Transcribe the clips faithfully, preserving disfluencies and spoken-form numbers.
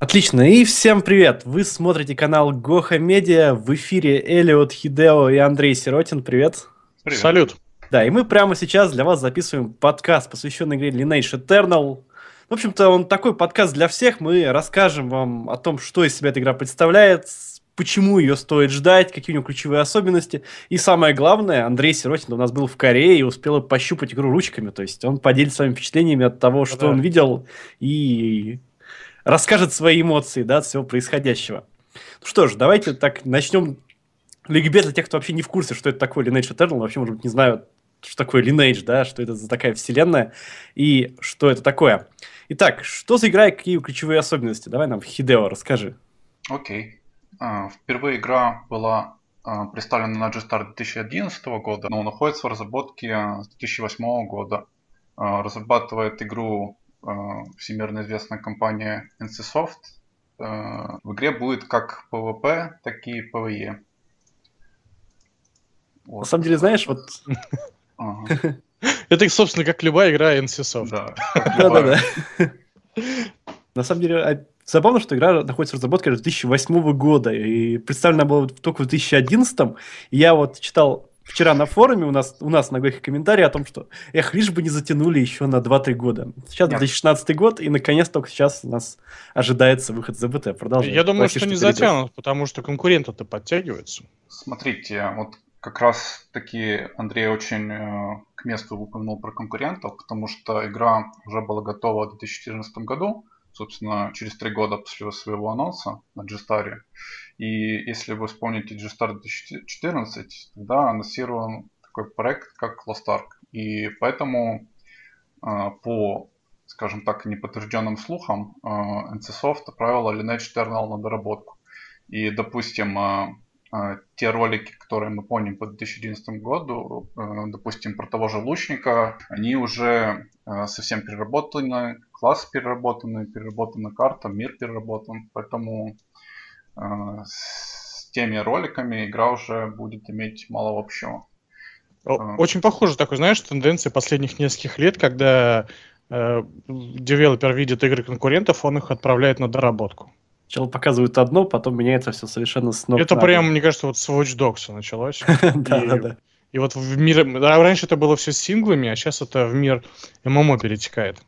Отлично, и всем привет! Вы смотрите канал GoHa Media, в эфире Элиот Хидео и Андрей Сиротин. Привет! Привет! Салют! Да, и мы прямо сейчас для вас записываем подкаст, посвященный игре Lineage Eternal. В общем-то, он такой подкаст для всех, мы расскажем вам о том, что из себя эта игра представляет, почему ее стоит ждать, какие у нее ключевые особенности. И самое главное, Андрей Сиротин у нас был в Корее и успел пощупать игру ручками. То есть он поделится своими впечатлениями от того, что да. он видел, и расскажет свои эмоции, да, от всего происходящего. Ну что ж, давайте так начнем. Ликбез для тех, кто вообще не в курсе, что это такое Lineage Eternal, вообще, может быть, не знают, что такое Lineage, да, что это за такая вселенная и что это такое. Итак, что за игра и какие ключевые особенности? Давай нам, Хидео, расскажи. Окей. Okay. Впервые игра была представлена на G-Star две тысячи одиннадцатого года, но находится в разработке с две тысячи восьмого года. Разрабатывает игру всемирно известная компания NCSoft. В игре будет как PvP, так и PvE. Вот. На самом деле, знаешь, вот... Это, собственно, как любая игра NCSoft. Да, да. На самом деле... Забавно, что игра находится в разработке с две тысячи восьмого года, и представлена была только в две тысячи одиннадцатом. Я вот читал вчера на форуме у нас, у нас на Гохе комментарии о том, что эх, лишь бы не затянули еще на два-три года. Сейчас две тысячи шестнадцатый год, и наконец только сейчас у нас ожидается выход за БТ. Продолжаем. Я думаю, что не затянут, потому что конкуренты-то подтягиваются. Смотрите, вот как раз таки Андрей очень э, к месту упомянул про конкурентов, потому что игра уже была готова в две тысячи четырнадцатом году. Собственно, через три года после своего анонса на G-Star. И если вы вспомните G-Star две тысячи четырнадцать, тогда анонсирован такой проект, как Lost Ark. И поэтому по, скажем так, неподтвержденным слухам NCSoft отправила Lineage Eternal на доработку. И, допустим, те ролики, которые мы помним по две тысячи одиннадцатому году, допустим, про того же лучника, они уже совсем переработаны, класс переработаны, переработана карта, мир переработан. Поэтому с теми роликами игра уже будет иметь мало общего. Очень похоже, такой, знаешь, тенденции последних нескольких лет, когда девелопер видит игры конкурентов, он их отправляет на доработку. Сначала показывают одно, потом меняется все совершенно с ног. Это прям, мне кажется, вот с Watch Dogs началось. Да-да-да. И вот в мир... Раньше это было все с синглами, а сейчас это в мир эм эм о перетекает.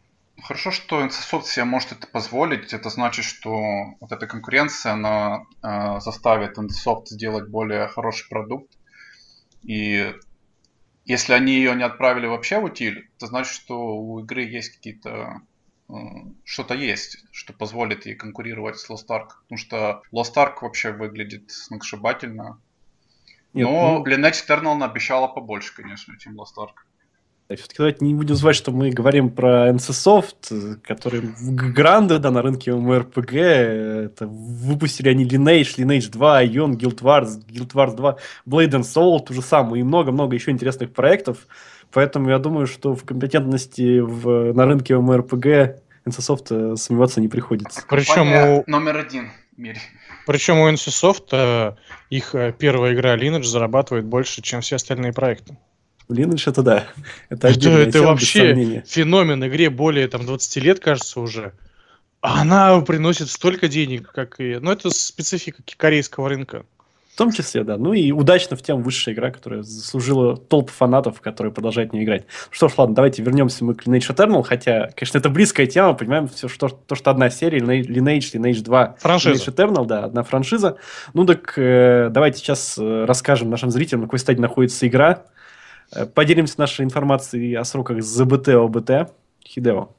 Хорошо, что NCSoft себе может это позволить. Это значит, что вот эта конкуренция, она э, заставит NCSoft сделать более хороший продукт. И если они ее не отправили вообще в утиль, это значит, что у игры есть какие-то... что-то есть, что позволит ей конкурировать с Lost Ark. Потому что Lost Ark вообще выглядит сногсшибательно. Нет, но ну... Lineage Eternal обещала побольше, конечно, чем Lost Ark. Все-таки давайте не будем звать, что мы говорим про NCSoft, который гранды, да, на рынке эм о эр пи джи. Это выпустили они Lineage, Lineage два, Albion, Guild Wars, Guild Wars два, Blade and Soul, то же самое, и много-много еще интересных проектов. Поэтому я думаю, что в компетентности в, на рынке эм о эр пи джи NCSoft сомневаться не приходится. Причем у... номер один в мире. Причем у NCSoft их первая игра Lineage зарабатывает больше, чем все остальные проекты. Lineage это да. Это, это, это вообще феномен игре более там, двадцати лет, кажется, уже. Она приносит столько денег, как и... Ну, это специфика корейского рынка. В том числе, да. Ну и удачно в тем высшая игра, которая заслужила толпу фанатов, которые продолжают в ней играть. Что ж, ладно, давайте вернемся мы к Lineage Eternal, хотя, конечно, это близкая тема, понимаем, все, что, то, что одна серия, Lineage, Lineage два, франшиза. Lineage Eternal, да, одна франшиза. Ну так, э, давайте сейчас расскажем нашим зрителям, на какой стадии находится игра, поделимся нашей информацией о сроках ЗБТ, ОБТ. Хидео.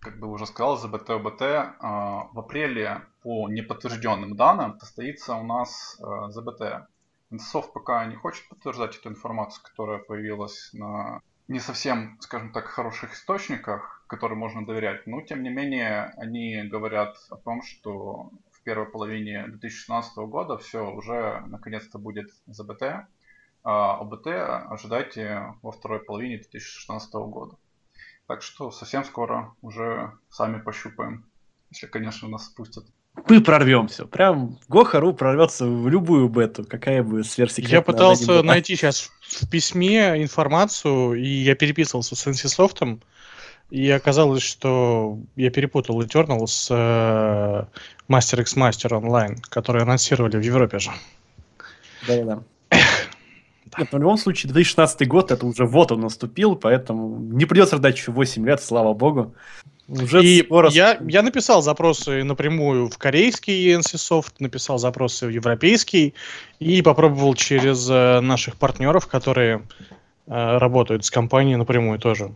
Как бы уже сказал, ЗБТ, ОБТ э, в апреле... По неподтвержденным данным состоится у нас э, ЗБТ. NCSoft пока не хочет подтверждать эту информацию, которая появилась на не совсем, скажем так, хороших источниках, которым можно доверять. Но, тем не менее, они говорят о том, что в первой половине две тысячи шестнадцатого года все уже наконец-то будет ЗБТ. А ОБТ ожидайте во второй половине две тысячи шестнадцатого года. Так что совсем скоро уже сами пощупаем, если, конечно, нас спустят. Мы прорвемся. Прям Гоха.ру прорвется в любую бету, какая бы сверхсекретная. Я пытался найти сейчас в письме информацию, и я переписывался с NCSoft. И оказалось, что я перепутал Eternal с э, Master X Master Online, который анонсировали в Европе же. Да-да-да. Нет, ну, в любом случае, две тысячи шестнадцатый год, это уже вот он наступил, поэтому не придется ждать еще восемь лет, слава богу. Уже и скоро... я, я написал запросы напрямую в корейский NCSoft, написал запросы в европейский и попробовал через э, наших партнеров, которые э, работают с компанией напрямую тоже.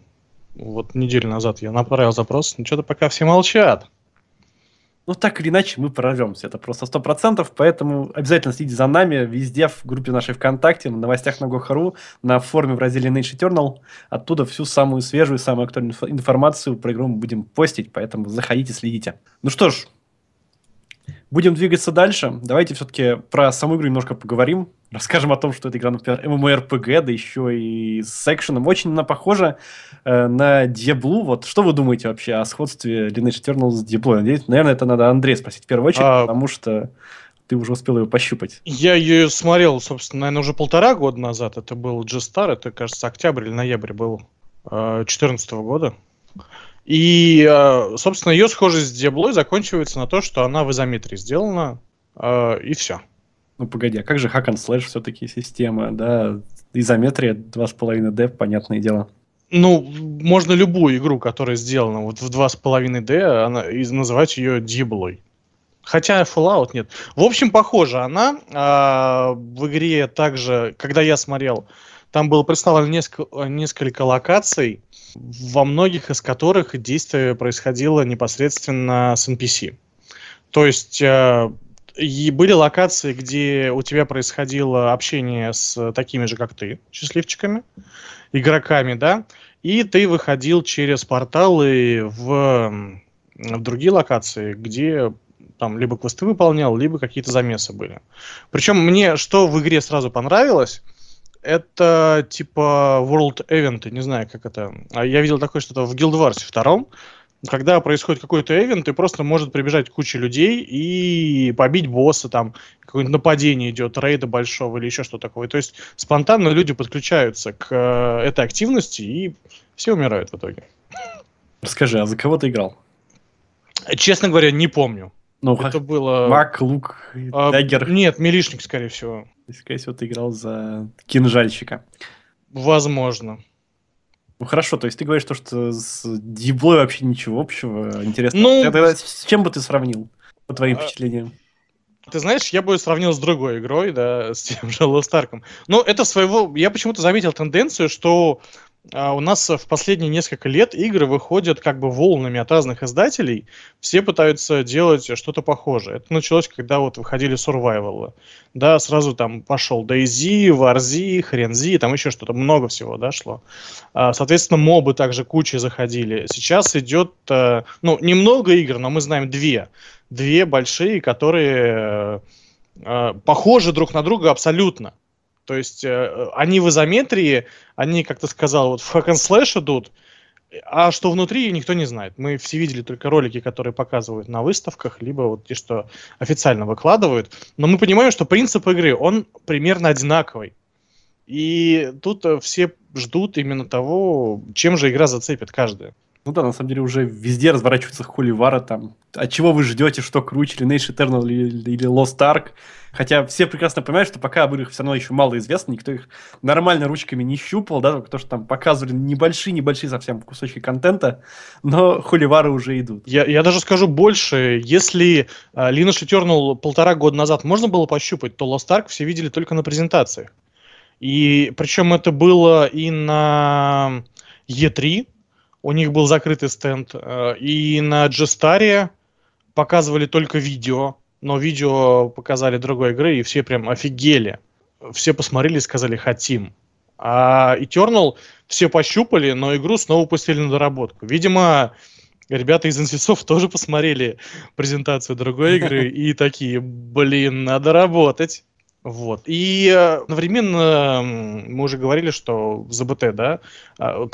Вот неделю назад я направил запрос, но что-то пока все молчат. Ну, так или иначе, мы прорвемся. Это просто сто процентов, поэтому обязательно следите за нами везде, в группе нашей ВКонтакте, на новостях на GoHa.ru, на форуме в разделе Lineage Eternal. Оттуда всю самую свежую, самую актуальную информацию про игру мы будем постить, поэтому заходите, следите. Ну что ж, будем двигаться дальше. Давайте все-таки про саму игру немножко поговорим. Расскажем о том, что эта игра, например, MMORPG, да еще и с экшеном. Очень она похожа э, на Diablo. Вот что вы думаете вообще о сходстве Lineage Eternal с Diablo? Надеюсь, наверное, это надо Андрея спросить в первую очередь, а... потому что ты уже успел ее пощупать. Я ее смотрел, собственно, наверное, уже полтора года назад. Это был G-Star, это, кажется, октябрь или ноябрь был две тысячи четырнадцатого года. И, собственно, ее схожесть с Diablo заканчивается на то, что она в изометрии сделана, и все. Ну, погоди, а как же hack and slash все-таки система, да? Изометрия два с половиной дэ, понятное дело. Ну, можно любую игру, которая сделана вот в два с половиной дэ, она, и называть ее Diablo. Хотя Fallout нет. В общем, похожа она. А, в игре также, когда я смотрел, там было представлено несколько, несколько локаций, во многих из которых действие происходило непосредственно с эн пи си. То есть... И были локации, где у тебя происходило общение с такими же, как ты, счастливчиками, игроками, да, и ты выходил через порталы в, в другие локации, где там либо квесты выполнял, либо какие-то замесы были. Причем мне что в игре сразу понравилось, это типа World Event, не знаю, как это. Я видел такое что-то в Guild Wars два. Когда происходит какой-то эвент, ты просто может прибежать куча людей и побить босса, там какое-нибудь нападение идет, рейда большого или еще что такое. То есть спонтанно люди подключаются к этой активности и все умирают в итоге. Расскажи, а за кого ты играл? Честно говоря, не помню. Ну, это было... Мак, лук, а, дагер. Нет, милишник, скорее всего. Скорее всего, ты играл за кинжальщика. Возможно. Ну хорошо, то есть ты говоришь, что с Диаблой вообще ничего общего. Интересно, ну, тогда с чем бы ты сравнил, по твоим а, впечатлениям? Ты знаешь, я бы сравнил с другой игрой, да, с тем же Lost Ark'ом. Но это своего... Я почему-то заметил тенденцию, что а, у нас в последние несколько лет игры выходят как бы волнами от разных издателей. Все пытаются делать что-то похожее. Это началось, когда вот выходили сурвайвалы. Да, сразу там пошел DayZ, WarZ, HrenZ, там еще что-то, много всего, да, шло. Соответственно, мобы также кучей заходили. Сейчас идет, ну, немного игр, но мы знаем две. Две большие, которые похожи друг на друга абсолютно. То есть они в изометрии, они, как ты сказал, вот в hack and slash идут, а что внутри, никто не знает. Мы все видели только ролики, которые показывают на выставках, либо вот те, что официально выкладывают. Но мы понимаем, что принцип игры, он примерно одинаковый. И тут все ждут именно того, чем же игра зацепит каждая. Ну да, на самом деле уже везде разворачиваются холивары там. От чего вы ждете, что круче, Lineage Eternal или Lost Ark? Хотя все прекрасно понимают, что пока об играх все равно еще мало известно, никто их нормально ручками не щупал, да, только то, что там показывали небольшие-небольшие совсем кусочки контента, но холивары уже идут. Я, я даже скажу больше, если uh, Lineage Eternal полтора года назад можно было пощупать, то Lost Ark все видели только на презентациях. И причем это было и на и три, у них был закрытый стенд, и на G-Star показывали только видео, но видео показали другой игры, и все прям офигели. Все посмотрели и сказали «хотим». А Eternal все пощупали, но игру снова пустили на доработку. Видимо, ребята из NCSoft тоже посмотрели презентацию другой игры и такие «блин, надо работать». Вот. И одновременно мы уже говорили, что в зе бэ тэ, да,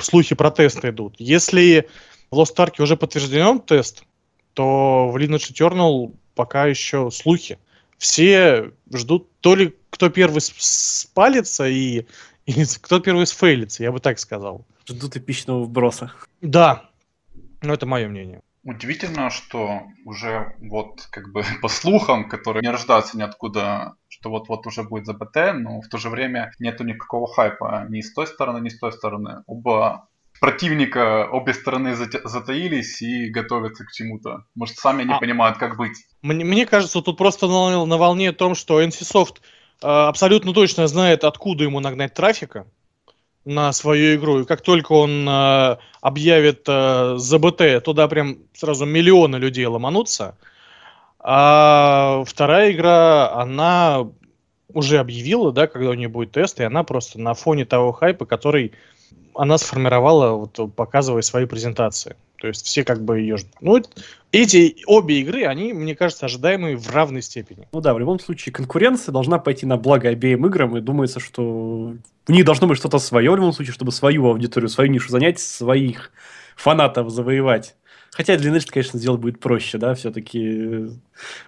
слухи про тесты идут. Если в Lost Ark уже подтвержден тест, то в Lineage Eternal пока еще слухи. Все ждут то ли кто первый спалится, и, и кто первый сфейлится, я бы так сказал. Ждут эпичного вброса. Да. Ну, это мое мнение. Удивительно, что уже вот как бы по слухам, которые не рождаются ниоткуда, что вот-вот уже будет за БТ, но в то же время нету никакого хайпа ни с той стороны, ни с той стороны. Оба противника, обе стороны затаились и готовятся к чему-то. Может, сами не а... понимают, как быть. Мне, мне кажется, тут просто на, на волне о том, что NCSoft э, абсолютно точно знает, откуда ему нагнать трафика на свою игру, и как только он э, объявит э, ЗБТ, туда прям сразу миллионы людей ломанутся. А вторая игра, она уже объявила, да, когда у нее будет тест, и она просто на фоне того хайпа, который она сформировала, вот, показывая свои презентации. То есть все как бы ее ждут. Ну, эти обе игры, они, мне кажется, ожидаемые в равной степени. Ну да, в любом случае конкуренция должна пойти на благо обеим играм, и думается, что у них должно быть что-то свое, в любом случае, чтобы свою аудиторию, свою нишу занять, своих фанатов завоевать. Хотя для Lineage, конечно, сделать будет проще, да, все-таки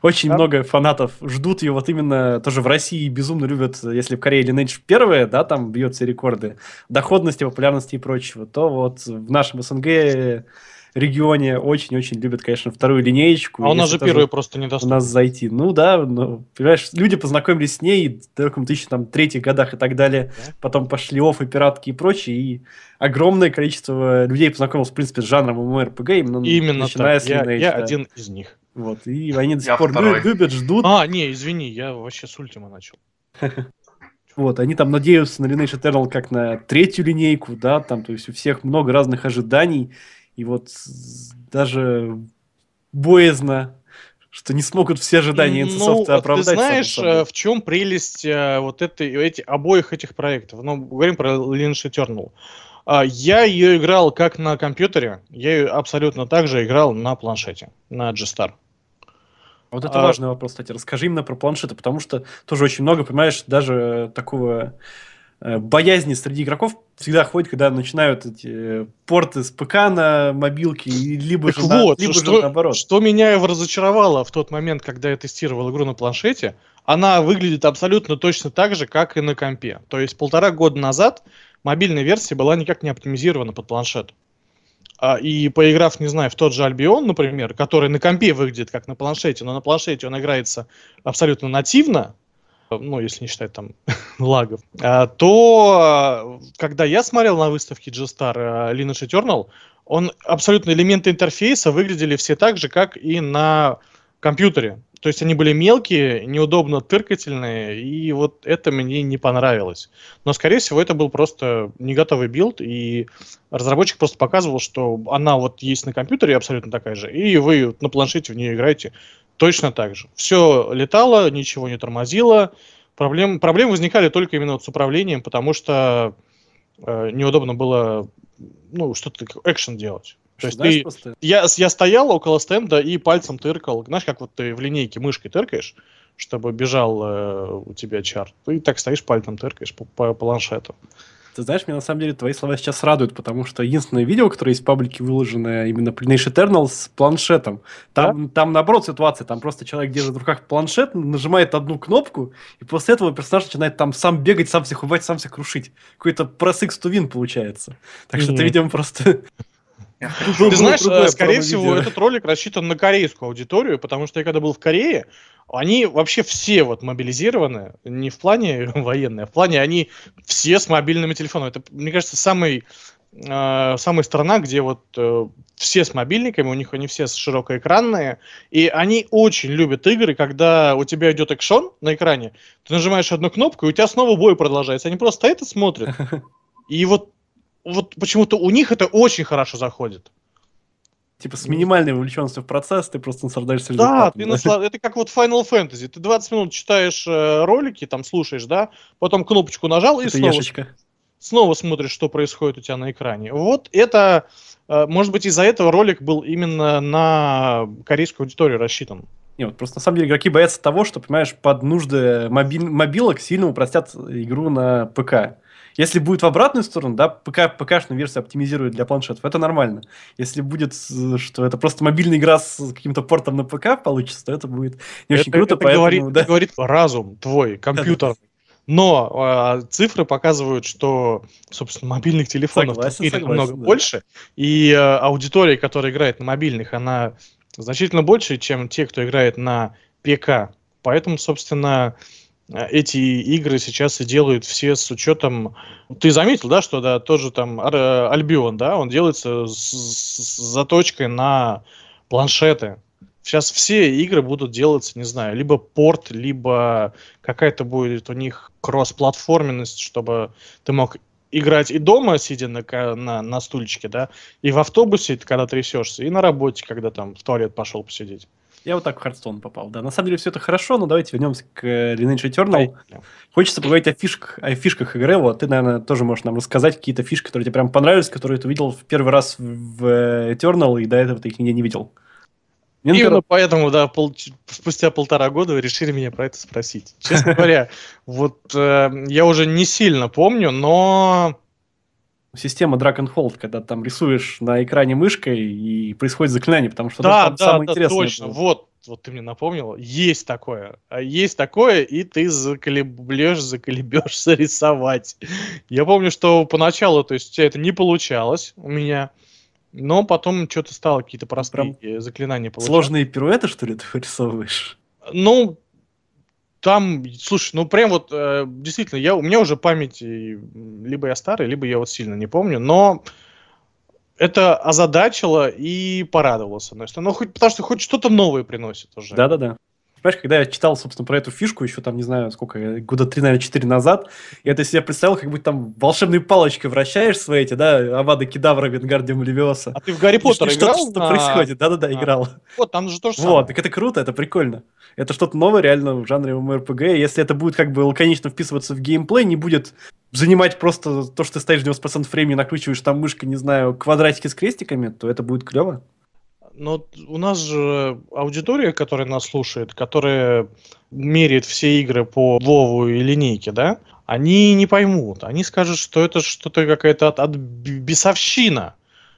очень да. много фанатов ждут ее, вот именно тоже в России безумно любят, если в Корее Lineage первая, да, там бьет все рекорды доходности, популярности и прочего, то вот в нашем СНГ регионе очень-очень любят, конечно, вторую линеечку. А у нас же первую просто недоступна. У нас зайти. Ну да, ну, понимаешь, люди познакомились с ней в далеком две тысячи третьих годах и так далее. Да. Потом пошли оффы, пиратки и прочее. И огромное количество людей познакомилось, в принципе, с жанром эм эм эр пи джи. Именно, именно начиная так. С Lineage, я, я да. один из них. Вот, и они до сих я пор второй. любят, ждут. А, не, извини, я вообще с Ультима начал. Вот, они там надеются на Lineage Eternal как на третью линейку, да, там, то есть у всех много разных ожиданий. И вот даже боязно, что не смогут все ожидания NCSoft ну, оправдать. Ты знаешь, в чем прелесть вот этой, эти, обоих этих проектов? Ну, говорим про Lineage Eternal. Я ее играл как на компьютере, я ее абсолютно так же играл на планшете, на G-Star. Вот это а... важный вопрос, кстати. Расскажи именно про планшеты, потому что тоже очень много, понимаешь, даже такого... боязни среди игроков всегда ходит, когда начинают эти порты с ПК на мобилки, либо же, вот, на, либо что, же наоборот. Что меня разочаровало в тот момент, когда я тестировал игру на планшете, она выглядит абсолютно точно так же, как и на компе. То есть полтора года назад мобильная версия была никак не оптимизирована под планшет. И поиграв, не знаю, в тот же Albion, например, который на компе выглядит как на планшете, но на планшете он играется абсолютно нативно, ну, если не считать там лагов, а, то когда я смотрел на выставке G-Star Lineage Eternal, он абсолютно элементы интерфейса выглядели все так же, как и на компьютере. То есть они были мелкие, неудобно тыркательные, и вот это мне не понравилось. Но, скорее всего, это был просто не готовый билд, и разработчик просто показывал, что она вот есть на компьютере абсолютно такая же, и вы на планшете в нее играете точно так же. Все летало, ничего не тормозило. Проблем, проблемы возникали только именно вот с управлением, потому что э, неудобно было ну, что-то экшен делать. То есть ты, просто... я, я стоял около стенда и пальцем тыркал. Знаешь, как вот ты в линейке мышкой тыркаешь, чтобы бежал э, у тебя чар. Ты так стоишь, пальцем тыркаешь по, по планшету. Ты знаешь, меня на самом деле твои слова сейчас радуют, потому что единственное видео, которое есть в паблике, выложено именно по Lineage Eternal с планшетом. Там, да? Там наоборот ситуация, там просто человек держит в руках планшет, нажимает одну кнопку, и после этого персонаж начинает там сам бегать, сам всех убивать, сам всех крушить. Какой-то просикс ту вин получается. Так что mm-hmm. это, видимо, просто... Ты знаешь, скорее всего, этот ролик рассчитан на корейскую аудиторию, потому что я когда был в Корее, они вообще все вот мобилизированы, не в плане военные, а в плане они все с мобильными телефонами. Это, мне кажется, самый, э, самая страна, где вот э, все с мобильниками, у них они все широкоэкранные, и они очень любят игры, когда у тебя идет экшон на экране, ты нажимаешь одну кнопку, и у тебя снова бой продолжается, они просто стоят и смотрят. И вот Вот почему-то у них это очень хорошо заходит. Типа с минимальной вовлеченностью в процесс ты просто наслаждаешься результатом. Да, ты наслад... это как вот Final Fantasy. Ты двадцать минут читаешь э, ролики, там слушаешь, да, потом кнопочку нажал и снова, снова смотришь, что происходит у тебя на экране. Вот это, э, может быть, из-за этого ролик был именно на корейскую аудиторию рассчитан. Нет, вот просто на самом деле игроки боятся того, что, понимаешь, под нужды мобиль... мобилок сильно упростят игру на ПК. Если будет в обратную сторону, да, ПК-шную версию оптимизируют для планшетов, это нормально. Если будет, что это просто мобильная игра с каким-то портом на ПК получится, то это будет не это, очень круто. Это поэтому, говорит, да. говорит разум твой, компьютер. Но э, цифры показывают, что, собственно, мобильных телефонов согласен, согласен, намного да. больше, и э, аудитория, которая играет на мобильных, она значительно больше, чем те, кто играет на ПК. Поэтому, собственно, эти игры сейчас и делают все с учетом... Ты заметил, да, что да, тот же там Albion, да, он делается с, с заточкой на планшеты. Сейчас все игры будут делаться, не знаю, либо порт, либо какая-то будет у них кроссплатформенность, чтобы ты мог играть и дома, сидя на, на, на стульчике, да, и в автобусе, когда трясешься, и на работе, когда там в туалет пошел посидеть. Я вот так в Hearthstone попал, да. На самом деле все это хорошо, но давайте вернемся к Lineage Eternal. Да. Хочется поговорить о фишках, о фишках игры. Вот ты, наверное, тоже можешь нам рассказать какие-то фишки, которые тебе прям понравились, которые ты увидел в первый раз в Eternal, и до этого ты их нигде не видел. Именно Интер... поэтому, да, пол... спустя полтора года вы решили меня про это спросить. Честно говоря, вот э, я уже не сильно помню, но... Система Drakenhold, когда там рисуешь на экране мышкой и происходит заклинание, потому что да, там да, самое да, интересное. Да, точно, вот, вот ты мне напомнил, есть такое, есть такое, и ты заколеблешь, заколебешься рисовать. Я помню, что поначалу, то есть это не получалось у меня. Но потом что-то стало, какие-то простые прям заклинания получать. Сложные пируэты, что ли, ты вырисовываешь? Ну, там, слушай, ну прям вот, э, действительно, я, у меня уже память, либо я старый, либо я вот сильно не помню, но это озадачило и порадовало, с одной стороны. Ну, хоть, потому что хоть что-то новое приносит уже. Да-да-да. Понимаешь, когда я читал, собственно, про эту фишку еще там, не знаю, сколько, года три, наверное, четыре назад, я это себе представил, как будто там волшебные палочки вращаешь свои эти, да, Авада Кедавра, Венгардиум Левиоса. А ты в Гарри Поттер и, играл? Что-то на... происходит, да-да-да, а... играл. Вот, там же тоже самое. Вот, так это круто, это прикольно. Это что-то новое реально в жанре MMORPG, если это будет как бы лаконично вписываться в геймплей, не будет занимать просто то, что ты стоишь девяносто процентов времени, накручиваешь там мышкой, не знаю, квадратики с крестиками, то это будет клево. Но у нас же аудитория, которая нас слушает, которая меряет все игры по Вову и линейке, да, они не поймут. Они скажут, что это что-то какая-то от, от бесовщина.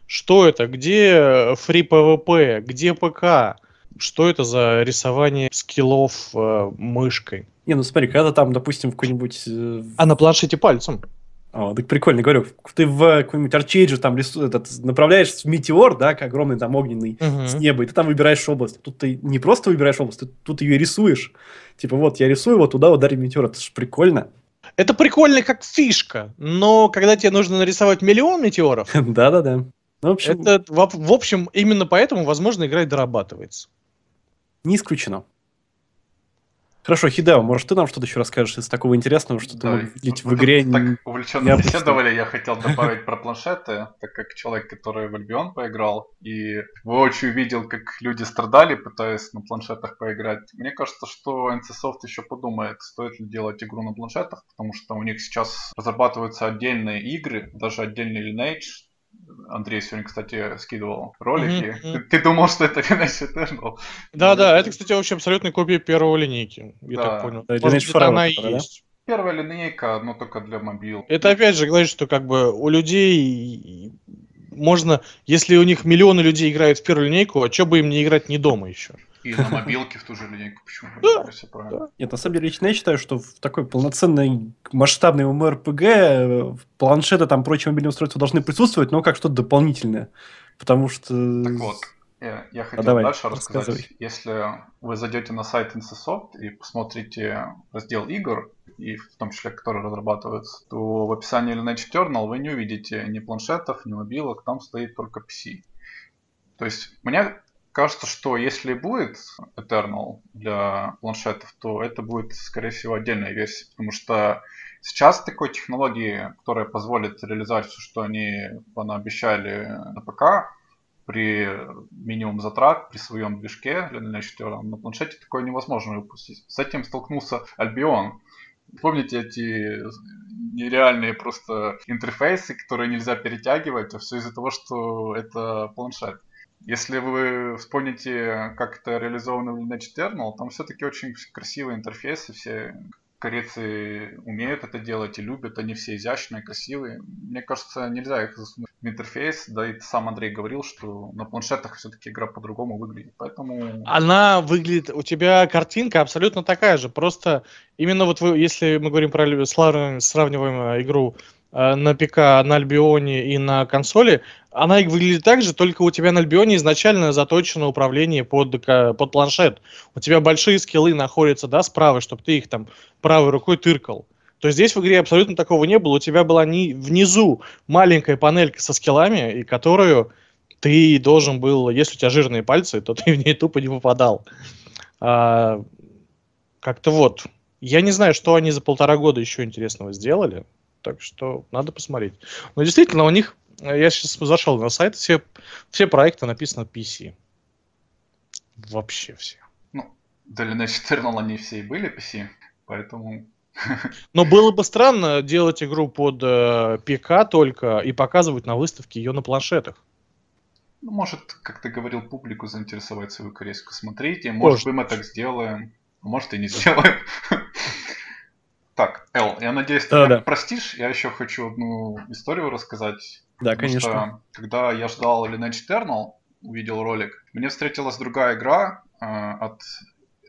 Что это? Где фри пэ вэ пэ? Где ПК? Что это за рисование скиллов э, мышкой? Не, ну смотри, когда там, допустим, в какой-нибудь... Э... А на планшете пальцем? О, так прикольно, говорю, ты в какой-нибудь ArcheAge там рису, этот, направляешь в метеор, да, как огромный там огненный uh-huh. с неба, и ты там выбираешь область. Тут ты не просто выбираешь область, ты тут ее рисуешь. Типа вот, я рисую, вот туда ударь метеор, это же прикольно. Это прикольно как фишка, но когда тебе нужно нарисовать миллион метеоров... Да-да-да. В общем, именно поэтому, возможно, игра и дорабатывается. Не исключено. Хорошо, Хидео, может, ты нам что-то еще расскажешь из такого интересного, что да, ты видеть в игре? Так не... увлеченно беседовали, я хотел добавить про планшеты, так как человек, который в Albion поиграл, и воочию видел, как люди страдали, пытаясь на планшетах поиграть. Мне кажется, что NCSoft еще подумает, стоит ли делать игру на планшетах, потому что у них сейчас разрабатываются отдельные игры, даже отдельный Lineage. Андрей сегодня, кстати, скидывал ролики. Mm-hmm. ты, ты думал, что это Lineage Eternal? Да, да, это, кстати, вообще абсолютная копия первого линейки. Я да. так понял. Да, Может, это она и есть. Да? Первая линейка, но только для мобил. Это опять же говорит, что как бы у людей можно, если у них миллионы людей играют в первую линейку, а что бы им не играть не дома еще? И на мобилке в ту же линейку, почему? Да, все правильно. Да. Нет, на самом деле, лично я считаю, что в такой полноценной масштабной MMORPG планшеты, там, прочие мобильные устройства должны присутствовать, но как что-то дополнительное. Потому что... Так вот, я, я хотел а давай, дальше рассказать. Рассказывай. Если вы зайдете на сайт NCSoft и посмотрите раздел игр, и в том числе, которые разрабатываются, то в описании Lineage Eternal вы не увидите ни планшетов, ни мобилок, там стоит только пи си. То есть, у меня... Кажется, что если будет Eternal для планшетов, то это будет, скорее всего, отдельная версия. Потому что сейчас такой технологии, которая позволит реализовать все, что они понаобещали на ПК, при минимум затрат, при своем движке, на планшете такое невозможно выпустить. С этим столкнулся Albion. Помните эти нереальные просто интерфейсы, которые нельзя перетягивать, а все из-за того, что это планшет. Если вы вспомните, как это реализовано в Lineage Eternal, там все-таки очень красивые интерфейсы, все корейцы умеют это делать и любят, они все изящные, красивые. Мне кажется, нельзя их засунуть в интерфейс, да и сам Андрей говорил, что на планшетах все-таки игра по-другому выглядит, поэтому... Она выглядит... У тебя картинка абсолютно такая же, просто именно вот вы, если мы говорим про сравниваемую игру на ПК, на Альбионе и на консоли, она выглядит так же, только у тебя на Альбионе изначально заточено управление под, под планшет. У тебя большие скиллы находятся, да, справа, чтобы ты их там правой рукой тыркал. То есть здесь в игре абсолютно такого не было. У тебя была не, внизу маленькая панелька со скиллами, и которую ты должен был, если у тебя жирные пальцы, то ты в ней тупо не попадал. А, как-то вот. Я не знаю, что они за полтора года еще интересного сделали. Так что надо посмотреть. Но действительно у них, я сейчас зашел на сайт, все, все проекты написаны пи си. Вообще все. Ну, до Lineage Eternal они все и были пи си, поэтому... Но было бы странно делать игру под э, ПК только и показывать на выставке ее на планшетах. Ну, может, как ты говорил, публику заинтересовать свою корейскую. Смотрите, может, может, мы так сделаем, может и не сделаем. Так, Эл, я надеюсь, ты да, да. простишь, я еще хочу одну историю рассказать. Да, конечно. Что, когда я ждал Lineage Eternal, увидел ролик, мне встретилась другая игра э, от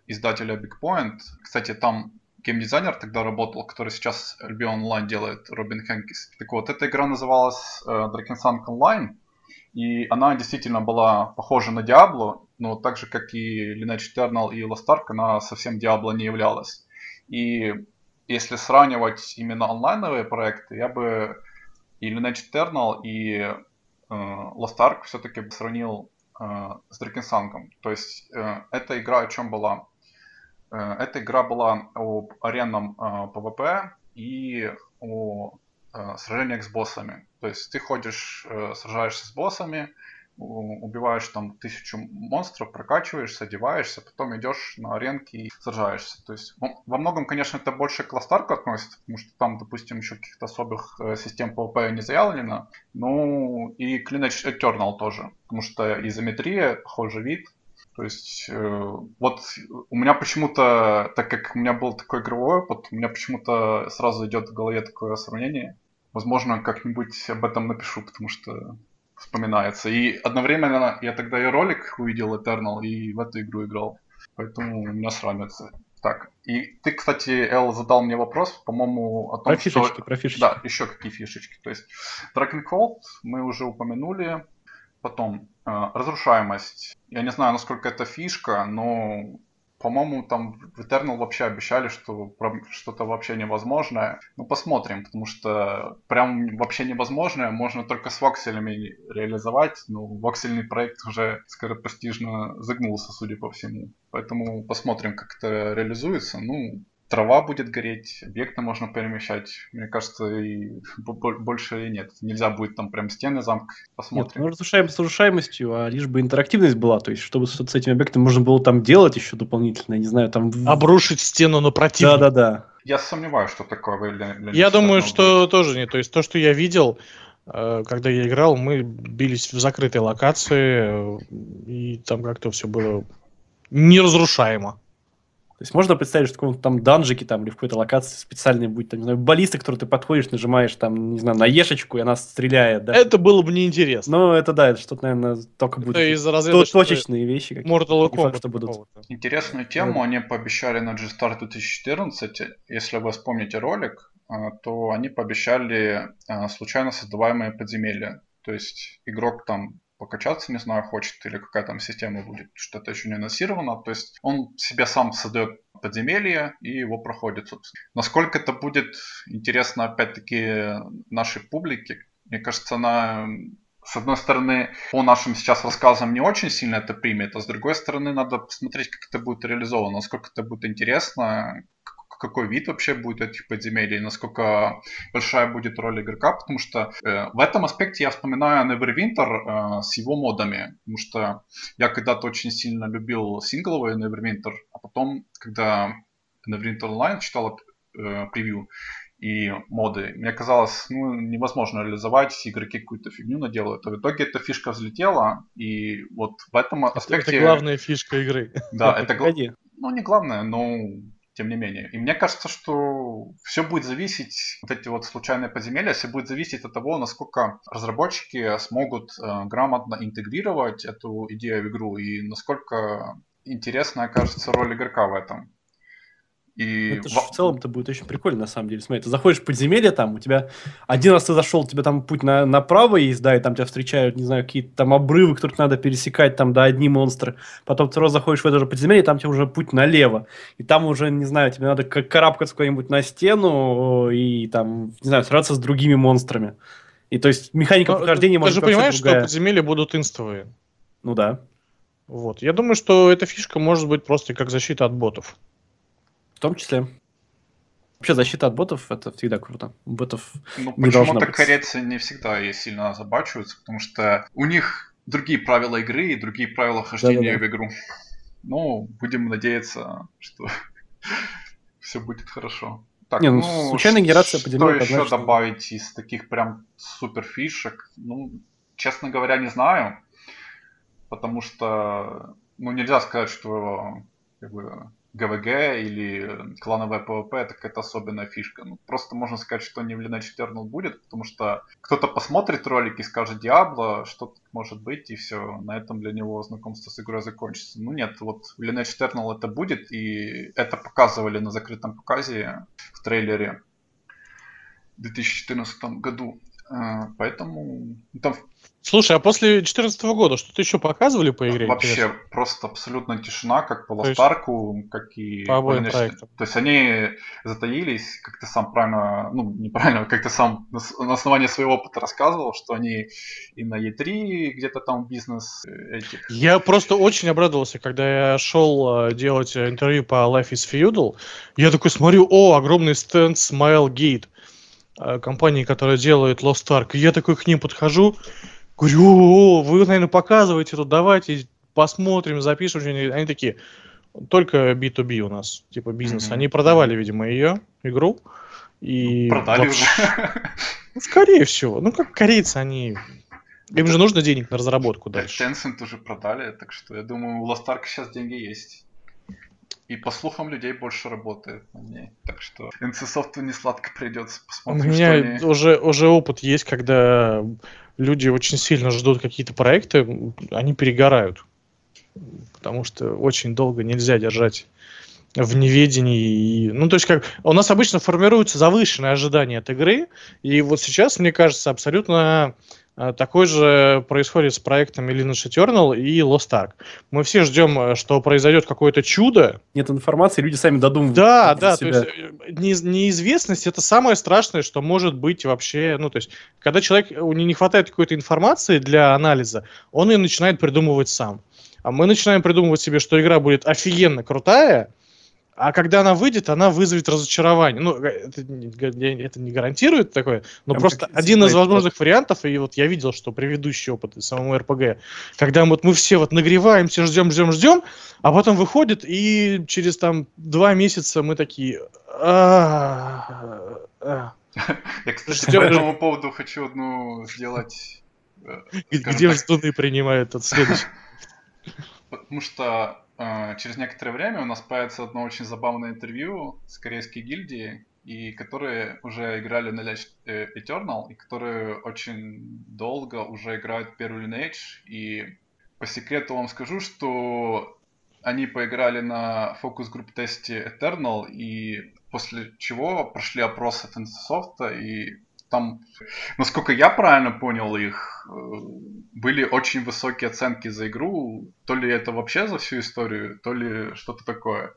издателя Big Point. Кстати, там геймдизайнер тогда работал, который сейчас Albion Online делает, Robin Hänkels. Так вот, эта игра называлась э, Drakensang Online, и она действительно была похожа на Diablo, но так же, как и Lineage Eternal и Lost Ark, она совсем Diablo не являлась. И... Если сравнивать именно онлайновые проекты, я бы и Lineage Eternal, и э, Lost Ark все-таки бы сравнил э, с Drakensang. То есть э, эта игра о чем была? Э, эта игра была об аренном э, пэ вэ пэ и о э, сражениях с боссами. То есть ты ходишь, э, сражаешься с боссами, убиваешь там тысячу монстров, прокачиваешься, одеваешься, потом идешь на аренки и сражаешься. То есть во многом, конечно, это больше к Lost Ark относится, потому что там, допустим, еще каких-то особых систем пэ вэ пэ не заявлено. Ну и к Lineage Eternal тоже, потому что изометрия, похожий вид. То есть э, вот у меня почему-то, так как у меня был такой игровой опыт, у меня почему-то сразу идет в голове такое сравнение. Возможно, как-нибудь об этом напишу, потому что... вспоминается. И одновременно я тогда и ролик увидел Eternal, и в эту игру играл. Поэтому меня срамятся. Так. И ты, кстати, Эл, задал мне вопрос, по-моему, о том, про фишечки, что... Про фишечки. Да, еще какие фишечки. То есть Drakenhold мы уже упомянули. Потом э, разрушаемость. Я не знаю, насколько это фишка, но... По-моему, там в Eternal вообще обещали, что что-то вообще невозможное. Ну, посмотрим, потому что прям вообще невозможное можно только с вокселями реализовать. Но воксельный проект уже скоропостижно загнулся, судя по всему. Поэтому посмотрим, как это реализуется. Ну, трава будет гореть, объекты можно перемещать. Мне кажется, и больше и нет. Нельзя будет там прям стены замка. Посмотрим. Нет, ну, разрушаем с разрушаемостью, а лишь бы интерактивность была. То есть, чтобы с, с этими объектами можно было там делать еще дополнительно, не знаю, там... Обрушить стену на противника. Да-да-да. Я сомневаюсь, что такое. Для, для я думаю, что будет. Тоже не. То есть, то, что я видел, когда я играл, мы бились в закрытой локации, и там как-то все было неразрушаемо. То есть можно представить, что в каком-то там данжике там, или в какой-то локации специальной будет, там, не знаю, баллиста, которую ты подходишь, нажимаешь там, не знаю, на ешечку, и она стреляет, да? Это было бы неинтересно. Ну, это да, это что-то, наверное, только будет. Это из-за разведки. Точечные вещи какие-то. Интересную тему да. Они пообещали на G-Star две тысячи четырнадцать. Если вы вспомните ролик, то они пообещали случайно создаваемые подземелья. То есть игрок там... покачаться, не знаю, хочет, или какая там система будет, что-то еще не анонсировано. То есть он себе сам создает подземелье и его проходит, собственно. Насколько это будет интересно, опять-таки, нашей публике, мне кажется, она, с одной стороны, по нашим сейчас рассказам не очень сильно это примет, а с другой стороны, надо посмотреть, как это будет реализовано, насколько это будет интересно, какой вид вообще будет этих подземелий, насколько большая будет роль игрока, потому что э, в этом аспекте я вспоминаю Neverwinter э, с его модами, потому что я когда-то очень сильно любил сингловый Neverwinter, а потом, когда Neverwinter Online читал э, превью и моды, мне казалось, ну, невозможно реализовать, игроки какую-то фигню наделают, а в итоге эта фишка взлетела, и вот в этом аспекте... Это главная фишка игры. Да, это главное. Ну, не главное, но... тем не менее. И мне кажется, что все будет зависеть, вот эти вот случайные подземелья, все будет зависеть от того, насколько разработчики смогут э, грамотно интегрировать эту идею в игру и насколько интересная окажется роль игрока в этом. И... Это же в целом-то будет очень прикольно, на самом деле. Смотри, ты заходишь в подземелье, там у тебя один раз ты зашел, у тебя там путь на... направо есть, да, и там тебя встречают, не знаю, какие-то там обрывы, которые надо пересекать, там, да, одни монстры. Потом ты раз заходишь в это же подземелье, там тебе уже путь налево. И там уже, не знаю, тебе надо карабкаться куда-нибудь на стену и там, не знаю, сражаться с другими монстрами. И то есть механика Но, прохождения может быть. Ты же понимаешь, другая. Что подземелья будут инстовые. Ну да. Вот. Я думаю, что эта фишка может быть просто как защита от ботов. В том числе. Вообще защита от ботов — это всегда круто. Ботов ну, не должно быть. Почему-то корейцы не всегда сильно озабачиваются, потому что у них другие правила игры и другие правила хождения Да-да-да. в игру. Ну, будем надеяться, что все будет хорошо. Так, не, ну, ну, случайная генерация подземелья. Что еще что... добавить из таких прям супер фишек? Ну, честно говоря, не знаю. Потому что, ну, нельзя сказать, что как бы... ГВГ или клановая ПВП — это какая-то особенная фишка. Ну, просто можно сказать, что не в Lineage Eternal будет, потому что кто-то посмотрит ролик и скажет Diablo, что-то может быть, и все. На этом для него знакомство с игрой закончится. Ну нет, вот в Lineage Eternal это будет, и это показывали на закрытом показе в трейлере в две тысячи четырнадцатом году. Поэтому... Там... Слушай, а после две тысячи четырнадцатого года что-то еще показывали по игре? Вообще, интересно? Просто абсолютно тишина, как по Lost Ark, как и... По обоим проектам. То есть они затаились, как ты сам правильно... Ну, неправильно, как ты сам на основании своего опыта рассказывал, что они и на и три где-то там бизнес этих... Я просто очень обрадовался, когда я шел делать интервью по Life is Feudal. Я такой смотрю, о, огромный стенд Smilegate. Компании, которые делают Lost Ark. И я такой к ним подхожу, говорю, о, вы, наверное, показываете тут, давайте посмотрим, запишем. Они такие, только би ту би у нас, типа бизнес. Mm-hmm. Они продавали, видимо, ее игру. И продали вообще... уже. Скорее всего. Ну, как корейцы, они... Им же нужно денег на разработку дальше. Tencent уже продали, так что, я думаю, у Lost Ark сейчас деньги есть. И по слухам людей больше работает на ней. Так что NCSoft не сладко придется. Посмотрим, У меня они... уже, уже опыт есть, когда люди очень сильно ждут какие-то проекты, они перегорают. Потому что очень долго нельзя держать в неведении. Ну, то есть, как у нас обычно формируются завышенные ожидания от игры. И вот сейчас, мне кажется, абсолютно такой же происходит с проектами Lineage Eternal и Lost Ark. Мы все ждем, что произойдет какое-то чудо. Нет информации, люди сами додумывают. Да, да, себя. То есть не, неизвестность — это самое страшное, что может быть вообще. Ну, то есть, когда человек, у него не хватает какой-то информации для анализа, он ее начинает придумывать сам. А мы начинаем придумывать себе, что игра будет офигенно крутая, а когда она выйдет, она вызовет разочарование. Ну, это, это не гарантирует такое, но Там просто один из возможных просто. вариантов, и вот я видел, что предыдущий опыт из самого эр пэ гэ, когда вот мы все вот нагреваемся, ждем, ждем, ждем, а потом выходит, и через там два месяца мы такие... Я, кстати, по этому поводу хочу одну сделать... Где ждуны принимают от следующего? Потому что... Через некоторое время у нас появится одно очень забавное интервью с корейской гильдией, и которые уже играли в Lineage Eternal, и которые очень долго уже играют первый Lineage. И по секрету вам скажу, что они поиграли на фокус-групп-тесте Eternal, и после чего прошли опрос от NCSoft, и там, насколько я правильно понял их, были очень высокие оценки за игру. То ли это вообще за всю историю, то ли что-то такое.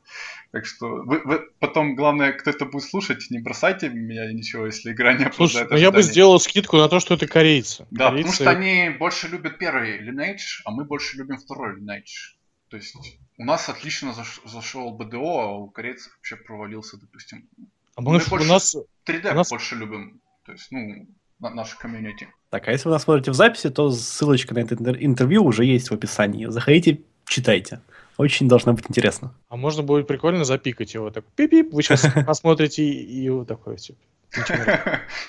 Так что вы, вы потом, главное, кто это будет слушать, не бросайте меня ничего, если игра не оправдает. Ну я бы сделал скидку на то, что это корейцы. Да, корейцы... потому что они больше любят первый Lineage, а мы больше любим второй Lineage. То есть у нас отлично заш... зашел БДО, а у корейцев вообще провалился, допустим. А мы больше... у нас... три дэ у нас... больше любим. То есть, ну, на нашей комьюнити. Так, а если вы нас смотрите в записи, то ссылочка на это интервью уже есть в описании. Заходите, читайте. Очень должно быть интересно. А можно будет прикольно запикать его. Так, пип-пип, вы сейчас посмотрите, и вот такой тип.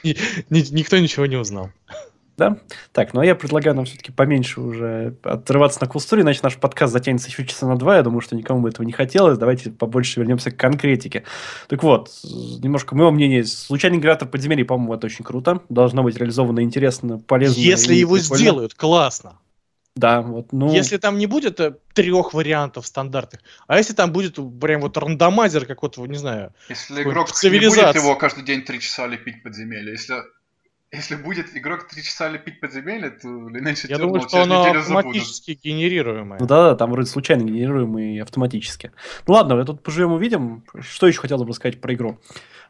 Никто ничего не узнал. Да? Так, ну а я предлагаю нам все-таки поменьше уже отрываться на кулстуре, иначе наш подкаст затянется еще часа на два. Я думаю, что никому бы этого не хотелось. Давайте побольше вернемся к конкретике. Так вот, немножко моего мнения. Случайный генератор подземелья, по-моему, это очень круто. Должно быть реализовано интересно, полезно. Если его прикольно сделают, классно. Да, вот, ну... Если там не будет трех вариантов стандартных, а если там будет прям вот рандомайзер какой-то, не знаю, если игрок не будет его каждый день три часа лепить подземелья, если... Если будет игрок три часа лепить подземелье, то Lineage Eternal думаю, что через неделю забудут. Автоматически генерируемое. Ну да, да, там вроде случайно генерируемые автоматически. Ну ладно, тут поживем увидим. Что еще хотелось бы сказать про игру?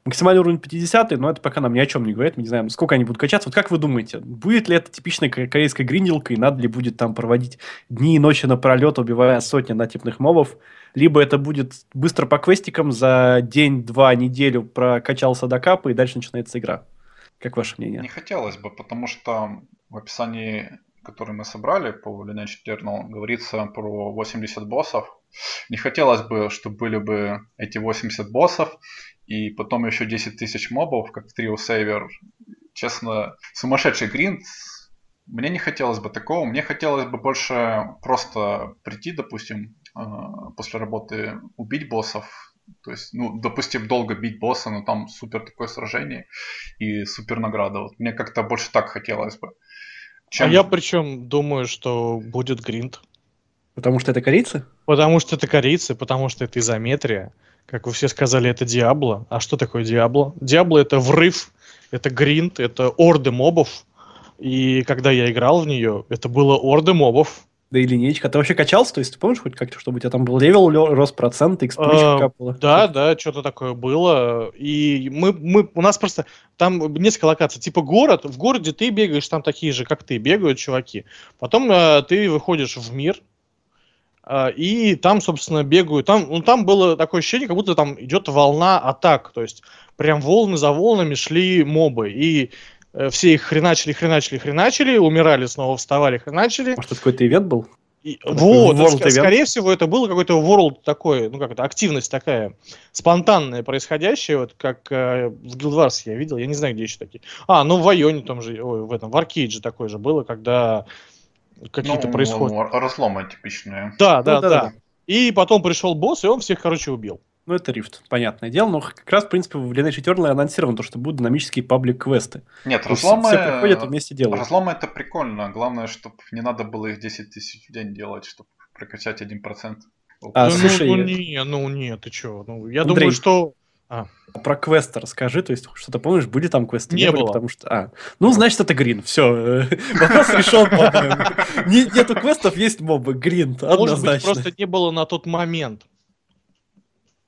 Максимальный уровень пятидесятый, но это пока нам ни о чем не говорит. Мы не знаем, сколько они будут качаться. Вот как вы думаете, будет ли это типичная корейская гринделка, и надо ли будет там проводить дни и ночи напролет, убивая сотни однотипных мобов? Либо это будет быстро по квестикам, за день, два, неделю прокачался до капа, и дальше начинается игра? Как ваше мнение? Не хотелось бы, потому что в описании, которое мы собрали по Lineage Eternal, говорится про восемьдесят боссов. Не хотелось бы, чтобы были бы эти восемьдесят боссов и потом еще десять тысяч мобов, как в Trio Saver. Честно, сумасшедший гринд. Мне не хотелось бы такого. Мне хотелось бы больше просто прийти, допустим, после работы убить боссов. То есть, ну, допустим, долго бить босса, но там супер такое сражение и супер награда. Вот мне как-то больше так хотелось бы. Чем... А я причем думаю, что будет гринд. Потому что это корейцы? Потому что это корейцы, потому что это изометрия. Как вы все сказали, это Diablo. А что такое Diablo? Diablo — это врыв, это гринд, это орды мобов. И когда я играл в нее, это было орды мобов. Да и линейка. Ты вообще качался? То есть ты помнишь хоть как-то, чтобы у тебя там был левел, рос процент, экспричка капала? Да, да, что-то такое было. И мы, мы, у нас просто там несколько локаций. Типа город, в городе ты бегаешь, там такие же, как ты, бегают чуваки. Потом э, ты выходишь в мир, э, и там, собственно, бегают. Там, ну, там было такое ощущение, как будто там идет волна атак. То есть прям волны за волнами шли мобы. И... Все их хреначили, хреначили, хреначили, умирали, снова вставали, хреначили. Может, это какой-то ивент был? И, вот, world это, event. Скорее всего, это было какой-то world такой, ну как это, активность такая, спонтанная, происходящая, вот как э, в Guild Wars я видел, я не знаю, где еще такие. А, ну в Айоне там же, ой, в этом, в ArcheAge такое же было, когда какие-то ну, происходят. Ну, разломы типичные. Да, да, ну, да, да, да. И потом пришел босс, и он всех, короче, убил. Ну, это рифт, понятное дело, но как раз, в принципе, в Lineage Eternal анонсировано то, что будут динамические паблик-квесты. Нет, разломы... Все приходят и вместе делают. Разломы — это прикольно, главное, чтобы не надо было их десять тысяч в день делать, чтобы прокачать один процент. А, да, слушай... Ну, ну, не, ну, не, ты чё, ну, я Андрей, думаю, что... А. Про квесты расскажи, то есть, что-то помнишь, были там квесты? Не, не было. Были, потому что... А, ну, значит, это грин, все, вопрос решен, по-моему. Нету квестов, есть мобы, грин, однозначно. Может быть, просто не было на тот момент.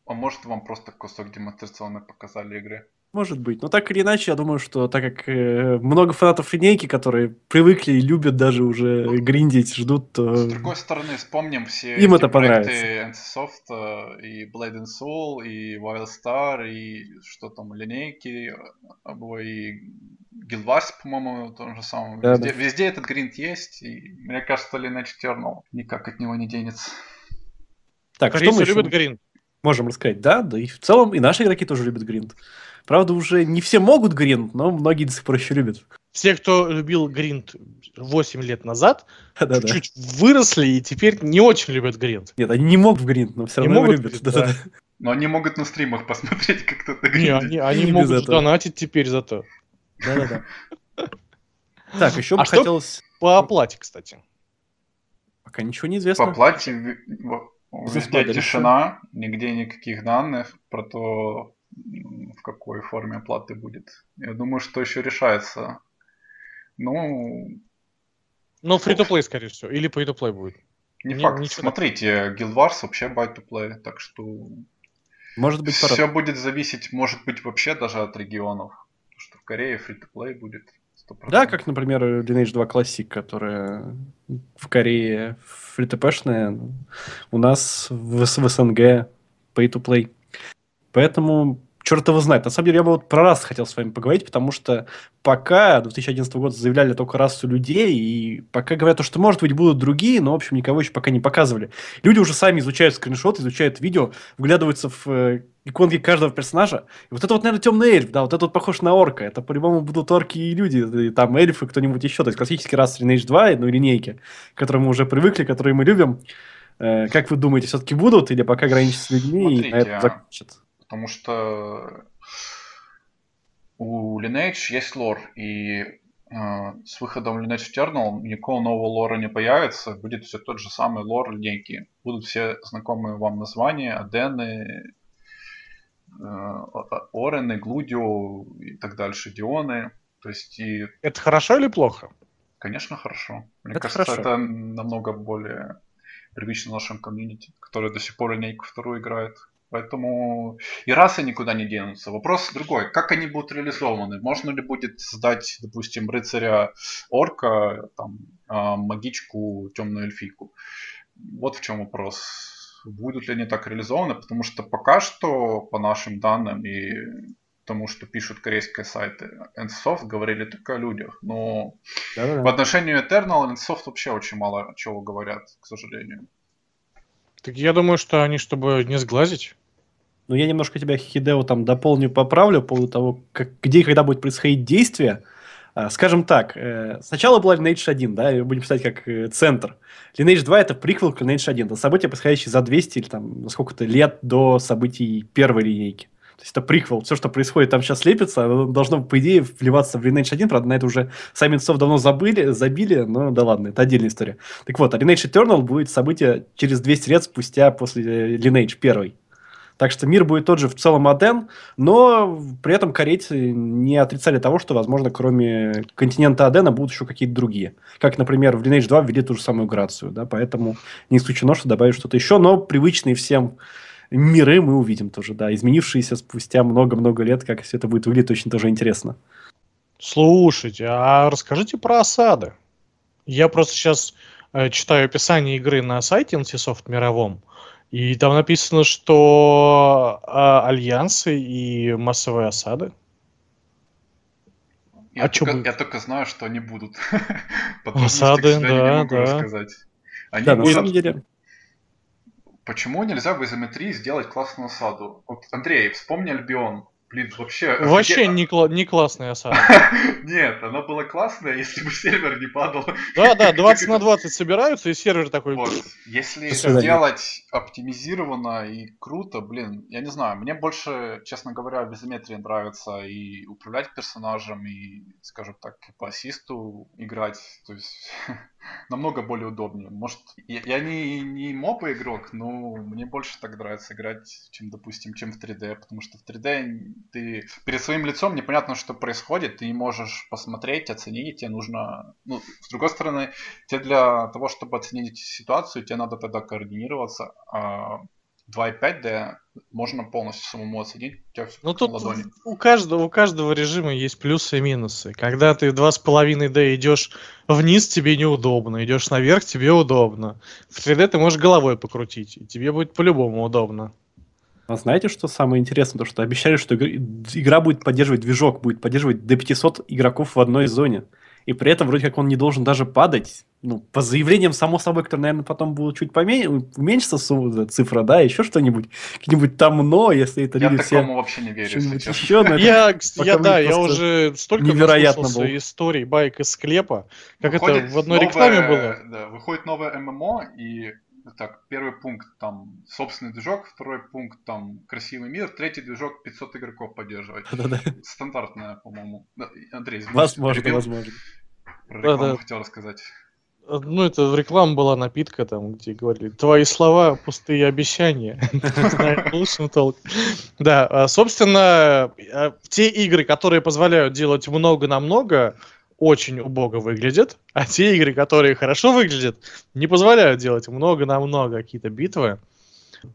А может, вам просто кусок демонстрационно показали игры? Может быть. Но так или иначе, я думаю, что так как э, много фанатов линейки, которые привыкли и любят даже уже гриндить, ждут... Э, С другой стороны, вспомним все им эти это проекты NCSoft, и Blade and Soul, и Wildstar, и что там, линейки, и Guild Wars, по-моему, то же самое. Да, везде, да. Везде этот гринд есть, и мне кажется, Lineage Eternal никак от него не денется. Так, что мы любят гринд. Можем рассказать, да, да и в целом и наши игроки тоже любят гринд. Правда, уже не все могут гринд, но многие до сих пор еще любят. Все, кто любил гринд восемь лет назад, да-да-да, чуть-чуть выросли и теперь не очень любят гринд. Нет, они не могут в гринд, но все равно его любят. Да. Да. Но они могут на стримах посмотреть, как кто-то гриндит. Не, они, они могут донатить теперь зато. Да-да-да. Так, еще бы хотелось... по оплате, кстати? Пока ничего не известно. По оплате... Везде тишина, нигде никаких данных про то, в какой форме оплаты будет. Я думаю, что еще решается. Ну... Ну, фри-то-плей, скорее всего. Или пей-то-плей будет. Не факт. Смотрите, Guild Wars вообще бай-то-плей, так что... Может быть, все будет зависеть, может быть, вообще даже от регионов. Потому что в Корее фри-то-плей будет сто процентов. Да, как, например, Lineage два Classic, которая... В Корее фри-то-пэшная, у нас в СНГ pay-to-play. Поэтому черт его знает. На самом деле, я бы вот про расу хотел с вами поговорить, потому что пока две тысячи одиннадцатый год заявляли только расу людей, и пока говорят, что, может быть, будут другие, но, в общем, никого еще пока не показывали. Люди уже сами изучают скриншоты, изучают видео, вглядываются в иконки каждого персонажа. И вот это вот, наверное, темный эльф, да, вот это вот похож на орка. Это по-любому будут орки и люди, и там эльфы, кто-нибудь еще. То есть классический рас Lineage два, ну, линейки, к которым мы уже привыкли, которые мы любим. Как вы думаете, все-таки будут или пока ограничатся с людьми? Смотрите, и на это закончат? Потому что у Lineage есть лор, и э, с выходом Lineage Eternal никакого нового лора не появится, будет все тот же самый лор линейки. Будут все знакомые вам названия, Адены, э, Орены, Глудио и так дальше, Дионы. То есть, и... Это хорошо или плохо? Конечно, хорошо. Мне это кажется, хорошо. Это намного более... привычно в нашем комьюнити, который до сих пор линейку вторую играет. Поэтому и расы никуда не денутся. Вопрос другой. Как они будут реализованы? Можно ли будет создать, допустим, рыцаря орка, там, э, магичку, темную эльфийку? Вот в чем вопрос. Будут ли они так реализованы? Потому что пока что, по нашим данным и тому, что пишут корейские сайты, NCSoft говорили только о людях. Но да-да-да. По отношению к Eternal NCSoft вообще очень мало чего говорят, к сожалению. Так я думаю, что они, чтобы не сглазить. Ну, я немножко тебя, Хидео, там дополню, поправлю по поводу того, как, где и когда будет происходить действие. Скажем так, сначала была Lineage один, да, ее будем писать как центр. Lineage два это приквел к Lineage один. Это события, происходящие за двести или там сколько-то лет до событий первой линейки. То есть это приквел. Все, что происходит, там сейчас лепится. Оно должно, по идее, вливаться в Lineage один. Правда, на это уже сами NCSoft давно забыли, забили. Но да ладно, это отдельная история. Так вот, а Lineage Eternal будет событие через двести лет спустя после Lineage один. Так что мир будет тот же в целом модерн, но при этом корейцы не отрицали того, что, возможно, кроме континента Адена будут еще какие-то другие. Как, например, в Lineage два ввели ту же самую грацию. Да? Поэтому не исключено, что добавят что-то еще, но привычные всем... миры мы увидим тоже, да, изменившиеся спустя много-много лет, как все это будет выглядеть, очень тоже интересно. Слушайте, а расскажите про осады. Я просто сейчас э, читаю описание игры на сайте NCSoft мировом, и там написано, что э, альянсы и массовые осады. Я, а только, я только знаю, что они будут. Осады, да, да. Да, на самом деле... Почему нельзя в изометрии сделать классную осаду? Вот, Андрей, вспомни Albion. Блин, вообще... Вообще не, кла- не классная осада. Нет, она была классная, если бы сервер не падал. Да-да, двадцать на двадцать собираются, и сервер такой... Вот. Если сделать оптимизированно и круто, блин, я не знаю, мне больше, честно говоря, в изометрии нравится и управлять персонажем, и, скажем так, и по ассисту играть, то есть... намного более удобнее. Может, я, я не, не моба игрок, но мне больше так нравится играть, чем, допустим, чем в три дэ, потому что в три дэ ты перед своим лицом непонятно, что происходит, ты не можешь посмотреть, оценить, тебе нужно... Ну, с другой стороны, тебе для того, чтобы оценить ситуацию, тебе надо тогда координироваться, а два и пять дэ можно полностью самому оценить. Ну тут у каждого, у каждого режима есть плюсы и минусы. Когда ты два и пять дэ идешь вниз, тебе неудобно. Идешь наверх, тебе удобно. В три дэ ты можешь головой покрутить, и тебе будет по-любому удобно. А знаете, что самое интересное? То, что обещали, что игра будет поддерживать, движок будет поддерживать до пятисот игроков в одной зоне. И при этом вроде как он не должен даже падать. Ну, по заявлениям, само собой, которые, наверное, потом будут чуть поменьше, уменьшится цифра, да, еще что-нибудь, какие-нибудь там, но если это люди все... Я такому вообще не верю, если честно. Я, я да, я уже столько наслушался историй, байк из склепа, как выходит это в одной новое, рекламе было. Да, выходит новое ММО, и так, первый пункт там собственный движок, второй пункт там красивый мир, третий движок пятьсот игроков поддерживать. Да-да-да. Стандартная, по-моему. Андрей, возможно, перебил. Возможно. Про рекламу да-да. Хотел рассказать. Ну, это реклама была напитка, там, где говорили, твои слова пустые обещания. Лучшим толк. Да, собственно, те игры, которые позволяют делать много на много, очень убого выглядят, а те игры, которые хорошо выглядят, не позволяют делать много на много какие-то битвы.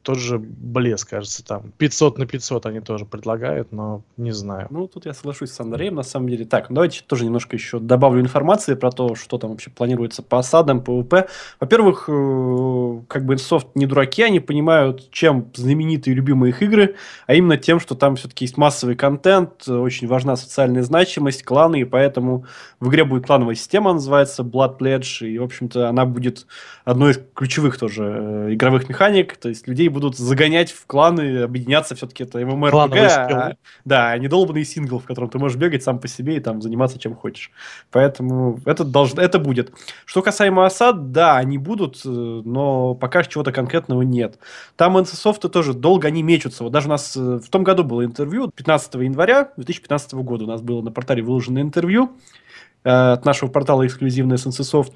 Тот же Блеск, кажется, там пятьсот на пятьсот они тоже предлагают, но не знаю. Ну, тут я соглашусь с Андреем, на самом деле. Так, ну, давайте тоже немножко еще добавлю информации про то, что там вообще планируется по осадам, по ПВП. Во-первых, как бы NCSoft не дураки, они понимают, чем знаменитые и любимые их игры, а именно тем, что там все-таки есть массовый контент, очень важна социальная значимость, кланы, и поэтому в игре будет клановая система, называется Blood Pledge, и, в общем-то, она будет одной из ключевых тоже игровых механик, то есть людей будут загонять в кланы, объединяться, все-таки это MMORPG, а, да, а не долбанный сингл, в котором ты можешь бегать сам по себе и там заниматься чем хочешь. Поэтому это, должно, это будет. Что касаемо осад, да, они будут, но пока чего-то конкретного нет. Там NCSoft тоже долго они мечутся. Вот даже у нас в том году было интервью, пятнадцатого января две тысячи пятнадцатого года у нас было на портале выложено интервью э, от нашего портала эксклюзивное с NCSoft.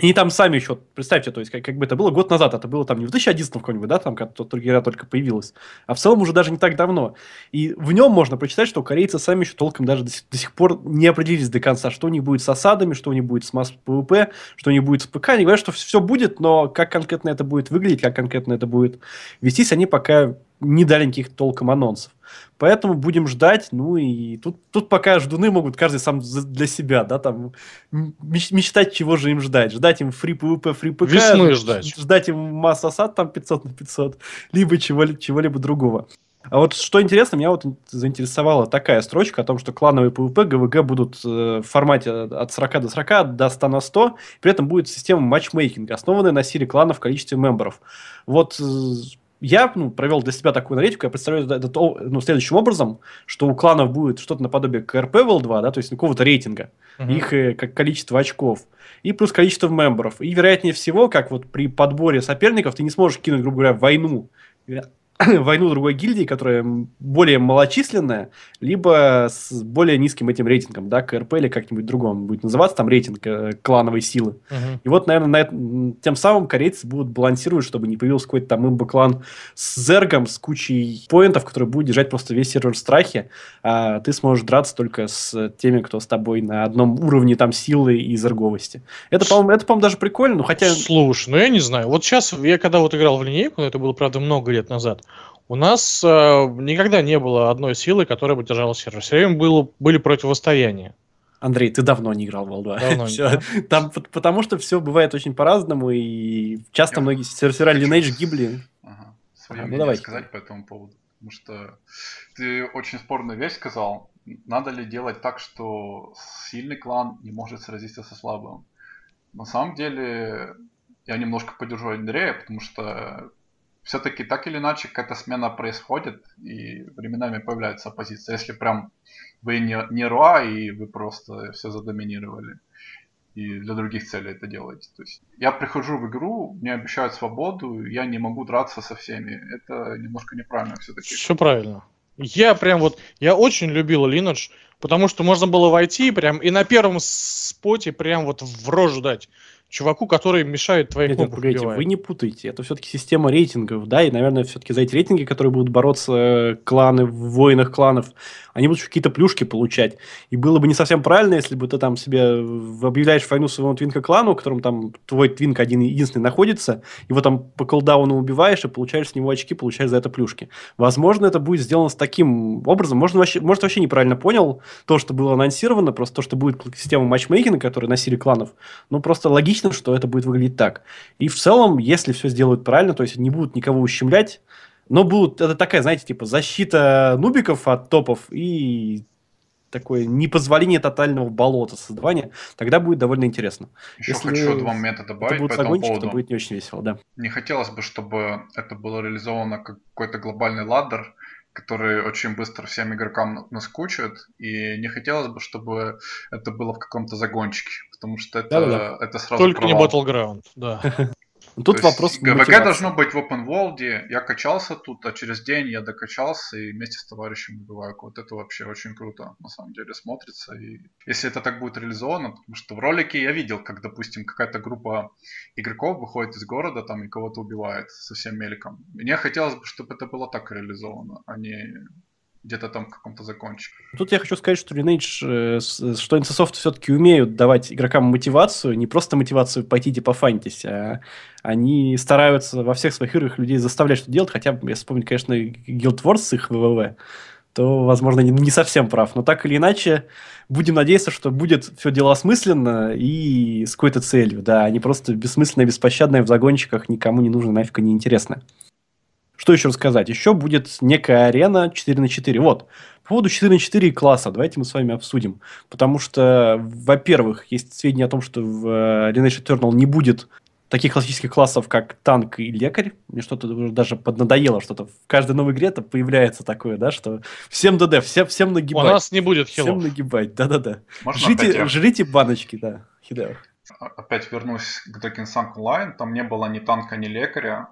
И там сами еще, представьте, то есть, как, как бы это было год назад, это было там не в две тысячи одиннадцатом какой-нибудь, да, там, когда игра только появилась, а в целом уже даже не так давно. И в нем можно прочитать, что корейцы сами еще толком даже до сих, до сих пор не определились до конца, что у них будет с осадами, что у них будет с масс ПВП, что у них будет с ПК. Они говорят, что все будет, но как конкретно это будет выглядеть, как конкретно это будет вестись, они пока не дали никаких толком анонсов. Поэтому будем ждать, ну и тут, тут пока ждуны могут каждый сам для себя, да, там, меч, мечтать, чего же им ждать. Ждать им фри ПВП, фри ПК, весной ждать. Ждать им масс осад там пятьсот на пятьсот, либо чего-либо чего-либо другого. А вот что интересно, меня вот заинтересовала такая строчка о том, что клановые ПВП, ГВГ будут э, в формате от сорока до сорока, до ста на сто, при этом будет система матчмейкинга, основанная на силе клана в количестве мемберов. Вот... Э, Я ну, провел для себя такую аналитику, я представляю это ну, следующим образом, что у кланов будет что-то наподобие КРП World два, да, то есть какого-то рейтинга, uh-huh. их как количество очков, и плюс количество мемберов. И вероятнее всего, как вот при подборе соперников, ты не сможешь кинуть, грубо говоря, войну, войну другой гильдии, которая более малочисленная, либо с более низким этим рейтингом, да, КРП или как-нибудь другом будет называться, там рейтинг э, клановой силы. Uh-huh. И вот, наверное, на это, тем самым корейцы будут балансировать, чтобы не появился какой-то там имбо-клан с зергом, с кучей поинтов, который будет держать просто весь сервер в страхе, а ты сможешь драться только с теми, кто с тобой на одном уровне там силы и зерговости. Это, по-моему, это, по-моему, даже прикольно, но хотя... Слушай, ну я не знаю, вот сейчас, я когда вот играл в линейку, это было, правда, много лет назад, у нас э, никогда не было одной силы, которая бы держала сервер. Все время было, были противостояния. Андрей, ты давно не играл в World два. Давно не играл. Там, потому что все бывает очень по-разному, и часто я многие сервера Lineage гибли. Ага. Свое мнение ну, сказать по этому поводу. Потому что ты очень спорную вещь сказал. Надо ли делать так, что сильный клан не может сразиться со слабым? На самом деле, я немножко поддержу Андрея, потому что... Все-таки так или иначе какая-то смена происходит, и временами появляется оппозиция. Если прям вы не, не руа, и вы просто все задоминировали, и для других целей это делаете. То есть я прихожу в игру, мне обещают свободу, я не могу драться со всеми. Это немножко неправильно все-таки. Все правильно. Я прям вот, я очень любил Lineage, потому что можно было войти прям и на первом споте прям вот в рожу дать чуваку, который мешает твоей компании. Вы не путайте, это все-таки система рейтингов, да, и, наверное, все-таки за эти рейтинги, которые будут бороться кланы в войнах кланов, они будут какие-то плюшки получать. И было бы не совсем правильно, если бы ты там себе объявляешь войну своему твинка-клану, в котором там твой твинк один единственный находится, его там по колдауну убиваешь и получаешь с него очки, получаешь за это плюшки. Возможно, это будет сделано с таким образом. Можно вообще, может, вообще неправильно понял то, что было анонсировано, просто то, что будет система матчмейкинга, которая носили кланов, ну, просто логично, что это будет выглядеть так. И в целом, если все сделают правильно, то есть не будут никого ущемлять, но будут, это такая, знаете, типа защита нубиков от топов и такое непозволение тотального болота создавания, тогда будет довольно интересно. Еще если хочу два момента добавить по этому поводу. То будет не очень весело, да. Не хотелось бы, чтобы это было реализовано как какой-то глобальный ладдер, который очень быстро всем игрокам наскучит, и не хотелось бы, чтобы это было в каком-то загончике, потому что это, да-да-да. Это сразу только провал. Не Battleground, да. Тут вопрос ГВГ должно быть в Open World, я качался тут, а через день я докачался и вместе с товарищем убиваю. Вот это вообще очень круто, на самом деле, смотрится. И если это так будет реализовано, потому что в ролике я видел, как, допустим, какая-то группа игроков выходит из города там и кого-то убивает совсем мельком. Мне хотелось бы, чтобы это было так реализовано, а не где-то там в каком-то закончик. Тут я хочу сказать, что Lineage, что NCSoft все-таки умеют давать игрокам мотивацию, не просто мотивацию пойти типа фантись, а они стараются во всех своих играх людей заставлять что делать, хотя, я вспомню, конечно, Guild Wars с их дабл ю дабл ю и, то, возможно, не совсем прав. Но так или иначе, будем надеяться, что будет все дело осмысленно и с какой-то целью, да, а не просто бессмысленное, беспощадное в загончиках, никому не нужно, нафиг и не интересно. Что еще рассказать? Еще будет некая арена четыре на четыре. Вот. По поводу четыре на четыре класса давайте мы с вами обсудим. Потому что, во-первых, есть сведения о том, что в Lineage Eternal не будет таких классических классов, как танк и лекарь. Мне что-то даже поднадоело, что-то в каждой новой игре это появляется такое, да, что всем ДД, всем, всем нагибать. У нас не будет хилов. Всем нагибать, да-да-да. Жрите, жрите баночки, да, Хидео. Опять вернусь к Drakensang Online. Там не было ни танка, ни лекаря,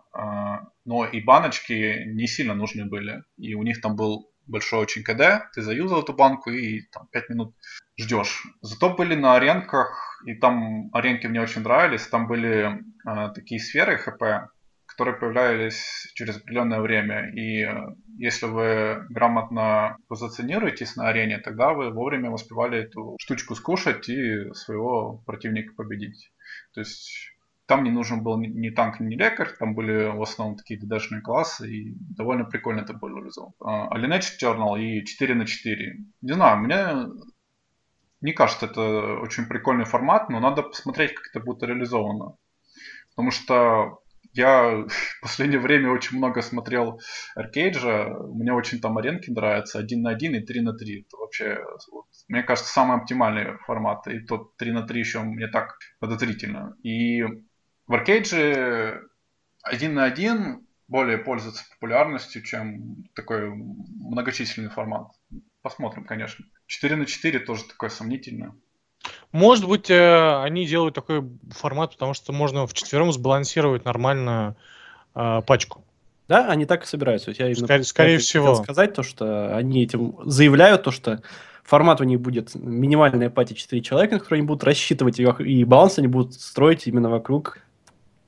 но и баночки не сильно нужны были. И у них там был большой очень КД. Ты заюзал эту банку и там пять минут ждешь. Зато были на аренках, и там аренки мне очень нравились. Там были э, такие сферы ХП, которые появлялись через определенное время. И э, если вы грамотно позиционируетесь на арене, тогда вы вовремя успевали эту штучку скушать и своего противника победить. То есть там не нужен был ни танк, ни лекарь. Там были в основном такие ДДшные классы. И довольно прикольно это было реализовано. А Lineage Eternal и четыре на четыре. Не знаю, мне не кажется, это очень прикольный формат, но надо посмотреть, как это будет реализовано. Потому что я в последнее время очень много смотрел ArcheAge. Мне очень там аренки нравятся. один на один и три на три. Это вообще, вот, мне кажется, самый оптимальный формат. И тот три на три еще мне так подозрительно. И в ArcheAge один на один более пользуется популярностью, чем такой многочисленный формат. Посмотрим, конечно. четыре на четыре тоже такое сомнительное. Может быть, они делают такой формат, потому что можно вчетвером сбалансировать нормально э, пачку. Да, они так и собираются. Я именно Скорее, скорее всего. Хотел сказать то, что они этим заявляют, то, что формат у них будет минимальная пати четыре человека, на которые они будут рассчитывать, и баланс они будут строить именно вокруг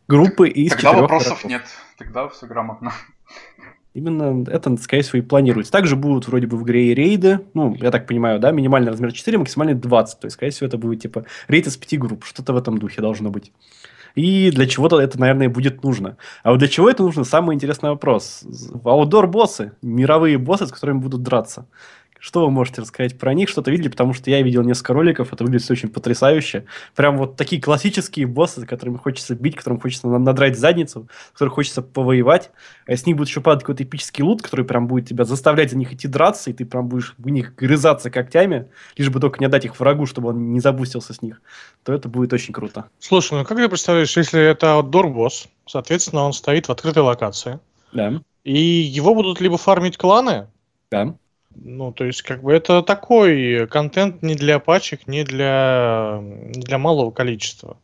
группы из четырех игроков. Тогда вопросов нет. Тогда все грамотно. Именно это, скорее всего, и планируется. Также будут вроде бы в игре и рейды. Ну, я так понимаю, да, минимальный размер четыре, максимальный двадцать. То есть, скорее всего, это будет типа рейд из пяти групп. Что-то в этом духе должно быть. И для чего-то это, наверное, будет нужно. А вот для чего это нужно, самый интересный вопрос. Аутдор-боссы, мировые боссы, с которыми будут драться. Что вы можете рассказать про них? Что-то видели? Потому что я видел несколько роликов, это выглядит все очень потрясающе. Прям вот такие классические боссы, за которыми хочется бить, которым хочется надрать задницу, которым хочется повоевать. А с них будет еще падать какой-то эпический лут, который прям будет тебя заставлять за них идти драться, и ты прям будешь в них грызаться когтями, лишь бы только не отдать их врагу, чтобы он не забустился с них. То это будет очень круто. Слушай, ну как ты представляешь, если это аутдор-босс, соответственно, он стоит в открытой локации. Да. И его будут либо фармить кланы. Да. Ну, то есть, как бы, это такой контент не для пачек, не для, не для малого количества.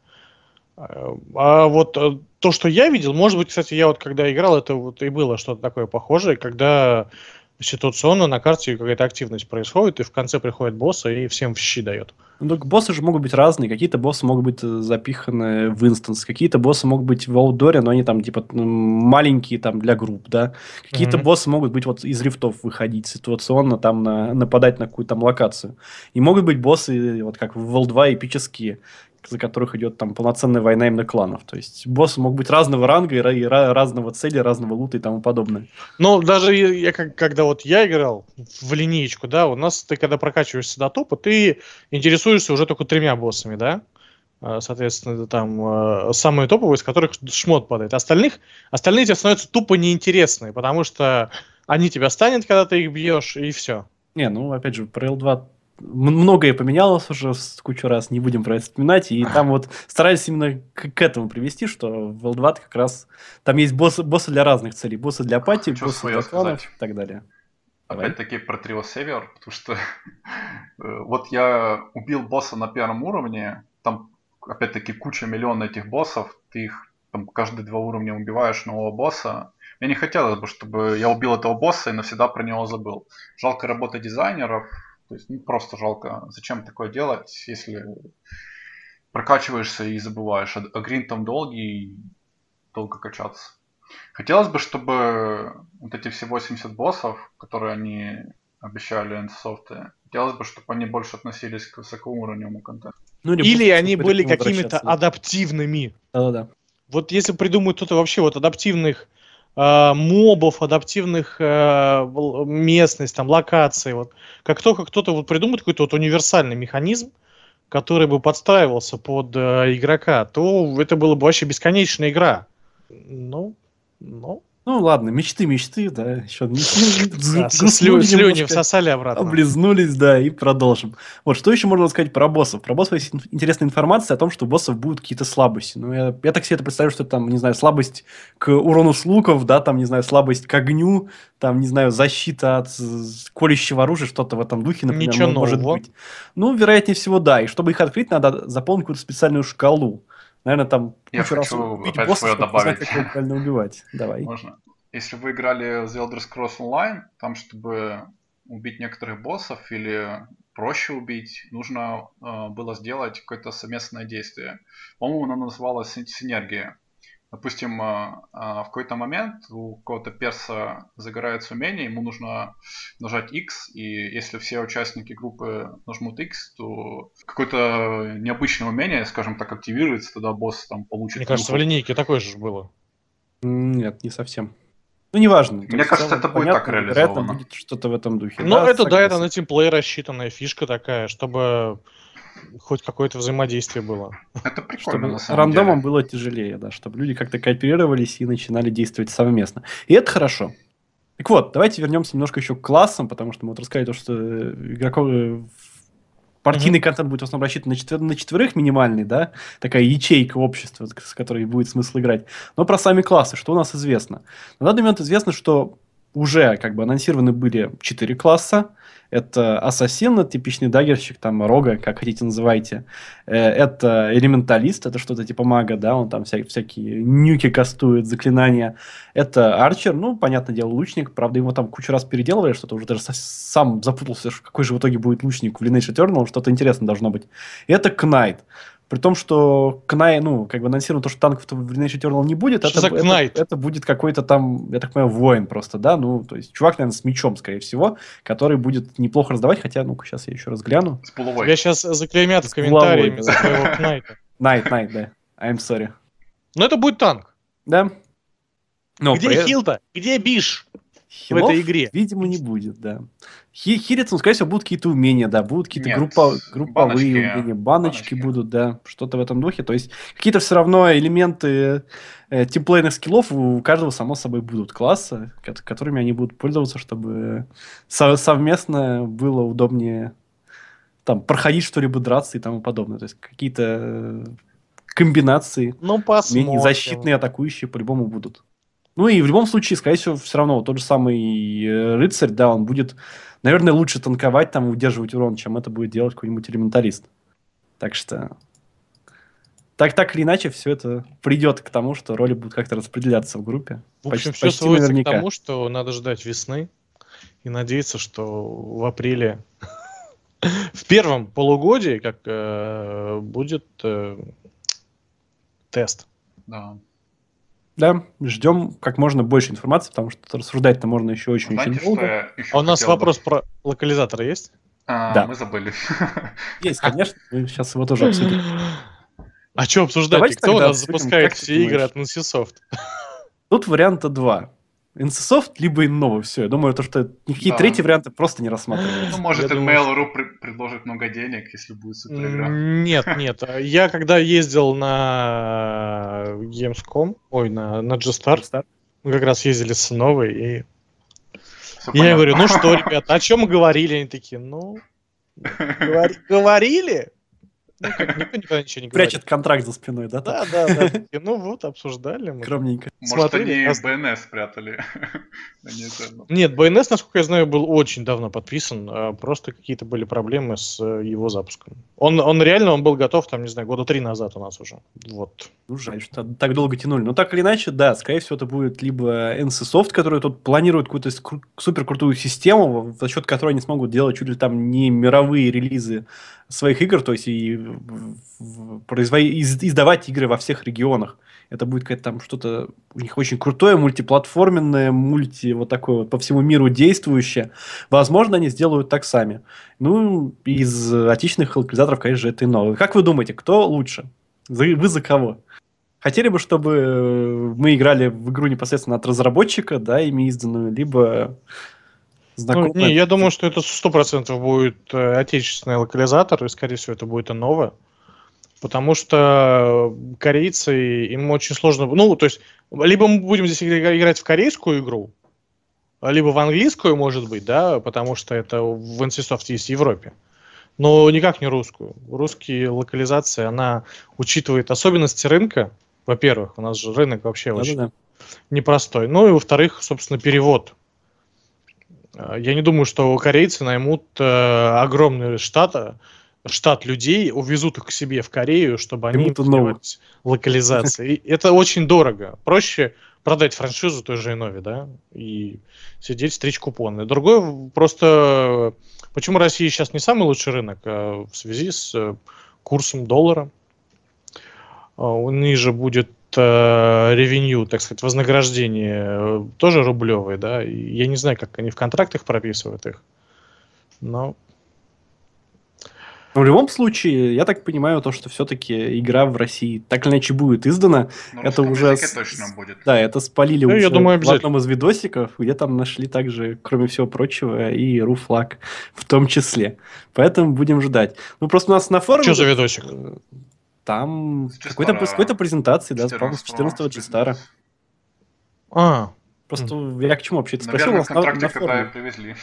А вот то, что я видел, может быть, кстати, я вот когда играл, это вот и было что-то такое похожее, когда ситуационно на карте какая-то активность происходит, и в конце приходит босс и всем в щи дает. Ну, так боссы же могут быть разные. Какие-то боссы могут быть запиханы в инстанс, какие-то боссы могут быть в аутдоре, но они там типа маленькие там для групп, да. Какие-то mm-hmm. боссы могут быть вот из рифтов выходить ситуационно, там на, нападать на какую-то там локацию. И могут быть боссы, вот как в World два, эпические, за которых идет там полноценная война именно кланов. То есть боссы могут быть разного ранга, и, и разного цели, разного лута и тому подобное. Ну, даже я, когда вот я играл в линейку, да, у нас ты, когда прокачиваешься до топа, ты интересуешься уже только тремя боссами, да? Соответственно, это там самые топовые, из которых шмот падает. Остальных, остальные тебе становятся тупо неинтересны, потому что они тебя станут, когда ты их бьешь, и все. Не, ну, опять же, про эл два многое поменялось уже кучу раз, не будем про это вспоминать, и там вот старались именно к, к этому привести, что в эл два как раз там есть боссы, боссы для разных целей, боссы для пати, хочу боссы для кланов и так далее. Опять-таки про трио Север, потому что вот я убил босса на первом уровне, там опять-таки куча миллиона этих боссов, ты их там каждые два уровня убиваешь нового босса. Мне не хотелось бы, чтобы я убил этого босса и навсегда про него забыл. Жалко работы дизайнеров. То есть, ну, просто жалко, зачем такое делать, если прокачиваешься и забываешь, а грин там долгий и долго качаться. Хотелось бы, чтобы вот эти все восемьдесят боссов, которые они обещали NCSoft. Хотелось бы, чтобы они больше относились к высокоуровневому контенту. Ну, или, или они были какими-то адаптивными. Да-да-да. Вот если придумают кто-то вообще вот адаптивных э, мобов, адаптивных э, местность, там, локаций. Вот. Как только кто-то вот придумает какой-то вот универсальный механизм, который бы подстраивался под э, игрока, то это была бы вообще бесконечная игра. Ну, ну. Ну ладно, мечты, мечты, да, еще слюни всосали обратно. Облизнулись, да, и продолжим. Вот, что еще можно сказать про боссов? Про боссов есть интересная информация о том, что у боссов будут какие-то слабости. Ну, я, я так себе это представляю, что там, не знаю, слабость к урону с луков, да, там, не знаю, слабость к огню, там, не знаю, защита от колющего оружия, что-то в этом духе, например, Ничего может нового. быть. Ну, вероятнее всего, да, и чтобы их открыть, надо заполнить какую-то специальную шкалу. Наверное, там я хочу опять босса, добавить. Как убивать. Давай. Можно. Если вы играли в The Elder Scrolls Online, там, чтобы убить некоторых боссов или проще убить, нужно э, было сделать какое-то совместное действие. По-моему, оно называлось синергия. Допустим, э, э, в какой-то момент у какого-то перса загорается умение, ему нужно нажать X, и если все участники группы нажмут X, то какое-то необычное умение, скажем так, активируется, тогда босс там получит... Мне кажется, в линейке такое же было. Нет, не совсем. Ну, неважно. Мне есть, кажется, это будет понятно, так реализовано. Будет что-то в этом духе. Ну, да, это, да, это на тимплей рассчитанная фишка такая, чтобы хоть какое-то взаимодействие было. Это прикольно. Чтобы рандомом деле. было тяжелее, да, чтобы люди как-то кооперировались и начинали действовать совместно. И это хорошо. Так вот, давайте вернемся немножко еще к классам, потому что мы вот рассказали то, что игроков... Партийный mm-hmm. контент будет в основном рассчитан на, четвер... на четверых минимальный, да, такая ячейка общества, с которой будет смысл играть. Но про сами классы, что у нас известно? На данный момент известно, что уже как бы анонсированы были четыре класса. Это ассасин, это типичный даггерщик, там, рога, как хотите называйте. Это элементалист, это что-то типа мага, да, он там вся- всякие нюки кастует, заклинания. Это арчер, ну, понятное дело, лучник, правда, его там кучу раз переделывали, что-то уже даже сам запутался, какой же в итоге будет лучник в Lineage Eternal, что-то интересное должно быть. Это кнайт. При том, что Кнай, ну, как бы анонсировано то, что танков-то в Lineage Eternal не будет, это, это, это будет какой-то там, я так понимаю, воин просто, да, ну, то есть чувак, наверное, с мечом, скорее всего, который будет неплохо раздавать, хотя, ну-ка, сейчас я еще раз гляну. С булавой. Я сейчас заклеймят в комментариями за твоего Кнайта. Найт, Найт, да. I'm sorry. Но это будет танк. Да. Но где при... хил-то? Где биш? Хилов, в этой игре. Видимо, не будет, да. Хилиться, ну, скорее всего, будут какие-то умения, да, будут какие-то Нет, группа, групповые баночки, умения, баночки, баночки будут, да, что-то в этом духе. То есть какие-то все равно элементы э, тимплейных скиллов у каждого, само собой, будут классы, которыми они будут пользоваться, чтобы со- совместно было удобнее там проходить что-либо, драться и тому подобное. То есть какие-то комбинации, ну, умений, защитные, атакующие по-любому будут. Ну и в любом случае, скорее всего, все равно тот же самый рыцарь, да, он будет, наверное, лучше танковать, там, удерживать урон, чем это будет делать какой-нибудь элементарист. Так что... Так, так или иначе, все это придет к тому, что роли будут как-то распределяться в группе. В общем, почти, все сводится наверняка. К тому, что надо ждать весны и надеяться, что в апреле, в первом полугодии, как будет тест. Да. Да, ждем как можно больше информации, потому что рассуждать-то можно еще очень-очень долго. А у нас вопрос про локализаторы есть? А, да. Мы забыли. Есть, конечно. Мы сейчас его тоже обсудим. А что обсуждать? Кто у нас запускает все игры от NCSoft? Тут варианта два. NCSoft либо Innova. Все, я думаю, то, что никакие третьи варианты просто не рассматриваются. Ну, может, и Mail.ru предложит много денег, если будет суперигра. Нет, нет. Я когда ездил на... Gamescom, ой, на, на G-Star. Мы как раз ездили с Новой, и Все я понятно. говорю, ну что, ребята, о чем мы говорили? Они такие, ну, говори, говорили? Ну, как, никто никогда ничего не говорит. Прячет контракт за спиной, да? Да, да, да. Такие, ну вот, обсуждали мы. Скромненько. Может, они би эн эс спрятали. Нет, би эн эс, насколько я знаю, был очень давно подписан, просто какие-то были проблемы с его запуском. Он, он реально, он был готов, там, не знаю, года три назад у нас уже. Вот. Ну, жаль, что так долго тянули. Но так или иначе, да, скорее всего, это будет либо NCSoft, который тут планирует какую-то суперкрутую систему, за счет которой они смогут делать чуть ли там не мировые релизы своих игр, то есть и производить, издавать игры во всех регионах Это будет какое-то там что-то у них очень крутое, мультиплатформенное, мульти вот такое вот по всему миру действующее. Возможно, они сделают так сами. Ну, из отечественных локализаторов, конечно же, это Innova. Как вы думаете, кто лучше? Вы за кого? Хотели бы, чтобы мы играли в игру непосредственно от разработчика, да, ими изданную, либо... Ну, не, я думаю, что это сто процентов будет отечественный локализатор, и, скорее всего, это будет Innova. Потому что корейцы, им очень сложно... Ну, то есть, либо мы будем здесь играть в корейскую игру, либо в английскую, может быть, да, потому что это в NCSoft есть в Европе. Но никак не русскую. Русские локализации, она учитывает особенности рынка. Во-первых, у нас же рынок вообще да, очень да. непростой. Ну и, во-вторых, собственно, перевод. Я не думаю, что корейцы наймут э, огромный штат, штат людей, увезут их к себе в Корею, чтобы они делать локализации. Это очень дорого. Проще продать франшизу той же Innovi, да, и сидеть стричь купоны. Другое просто... Почему Россия сейчас не самый лучший рынок? А в связи с курсом доллара. Ниже будет ревенью, так сказать, вознаграждение тоже рублевое, да. Я не знаю, как они в контрактах прописывают их, но... Но в любом случае, я так понимаю, то, что все-таки игра в России так или иначе будет издана. Ну, это уже с... точно будет. Да, это спалили ну, уже я думаю, в одном из видосиков, где там нашли также, кроме всего прочего, и руфлаг в том числе. Поэтому будем ждать. Ну, просто у нас на форуме... Что за видосик? Там какой-то, какой-то презентации, да, с четырнадцатого G-Star. А, Просто mm. я к чему вообще это спросил? Наверное, в контракте, когда привезли.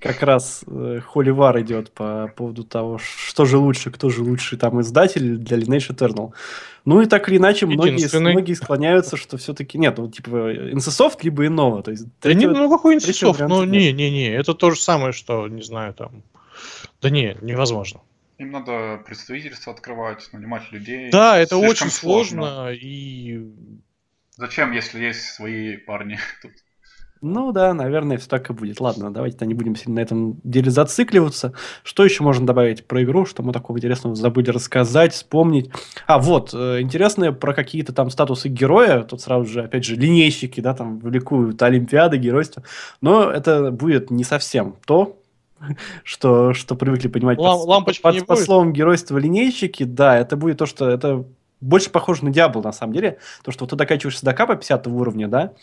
Как раз э, холивар идет по поводу того, что же лучше, кто же лучший там издатель для Lineage Eternal. Ну и так или иначе, многие, многие склоняются, что все-таки... Нет, ну типа NCSoft, либо Innova. То есть, да третьего, не, ну какой NCSoft? Ну не-не-не, это то же самое, что, не знаю, там... Да не, невозможно. Им надо представительство открывать, нанимать людей. Да, это очень сложно, сложно и... Зачем, если есть свои парни тут? Ну да, наверное, все так и будет. Ладно, давайте-то не будем сильно на этом деле зацикливаться. Что еще можно добавить про игру, что мы такого интересного забыли рассказать, вспомнить? А, вот, интересное про какие-то там статусы героя. Тут сразу же, опять же, линейщики, да, там великуют олимпиады, геройство. Но это будет не совсем то, что, что привыкли понимать Лам, под, под, под словом геройство линейщики. Да, это будет то, что это... Больше похоже на Diablo, на самом деле. То, что ты докачиваешься до капа пятидесятого уровня, да,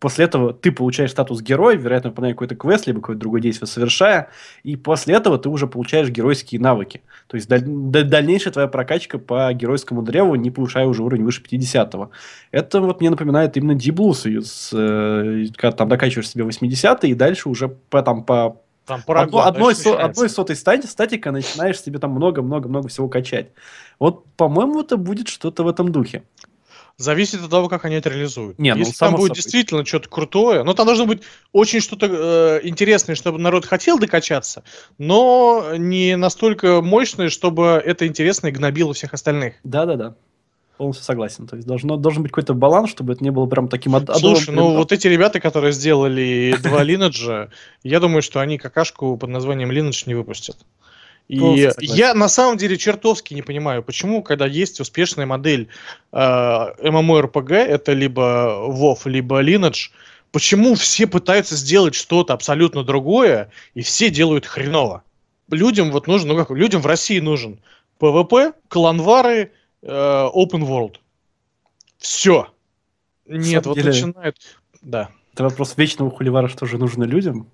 после этого ты получаешь статус героя, вероятно, выполняя какой-то квест, либо какое-то другое действие совершая, и после этого ты уже получаешь геройские навыки. То есть, даль... дальнейшая твоя прокачка по геройскому древу, не повышая уже уровень выше пятидесятого. Это вот мне напоминает именно Диблус, э, когда там докачиваешь себе восьмидесятый, и дальше уже по... Там, по... Там Одно, одной, со, одной сотой стати, статика начинаешь себе там много-много-много всего качать. Вот, по-моему, это будет что-то в этом духе. Зависит от того, как они это реализуют. Не, Если ну, там будет собой. действительно что-то крутое, но там должно быть очень что-то э, интересное, чтобы народ хотел докачаться, но не настолько мощное, чтобы это интересное гнобило всех остальных. Да-да-да. Полностью согласен. То есть должно, должен быть какой-то баланс, чтобы это не было прям таким адовым. Слушай, ну примером. Вот эти ребята, которые сделали два Lineage, я думаю, что они какашку под названием Lineage не выпустят. И я на самом деле чертовски не понимаю, почему, когда есть успешная модель MMORPG, это либо WoW, либо Lineage, почему все пытаются сделать что-то абсолютно другое, и все делают хреново. Людям вот нужен, ну как, людям в России нужен PvP, кланвары, Open World. Все. Нет, вот деле, начинает... Да. Это вопрос вечного хуливара, что же нужно людям.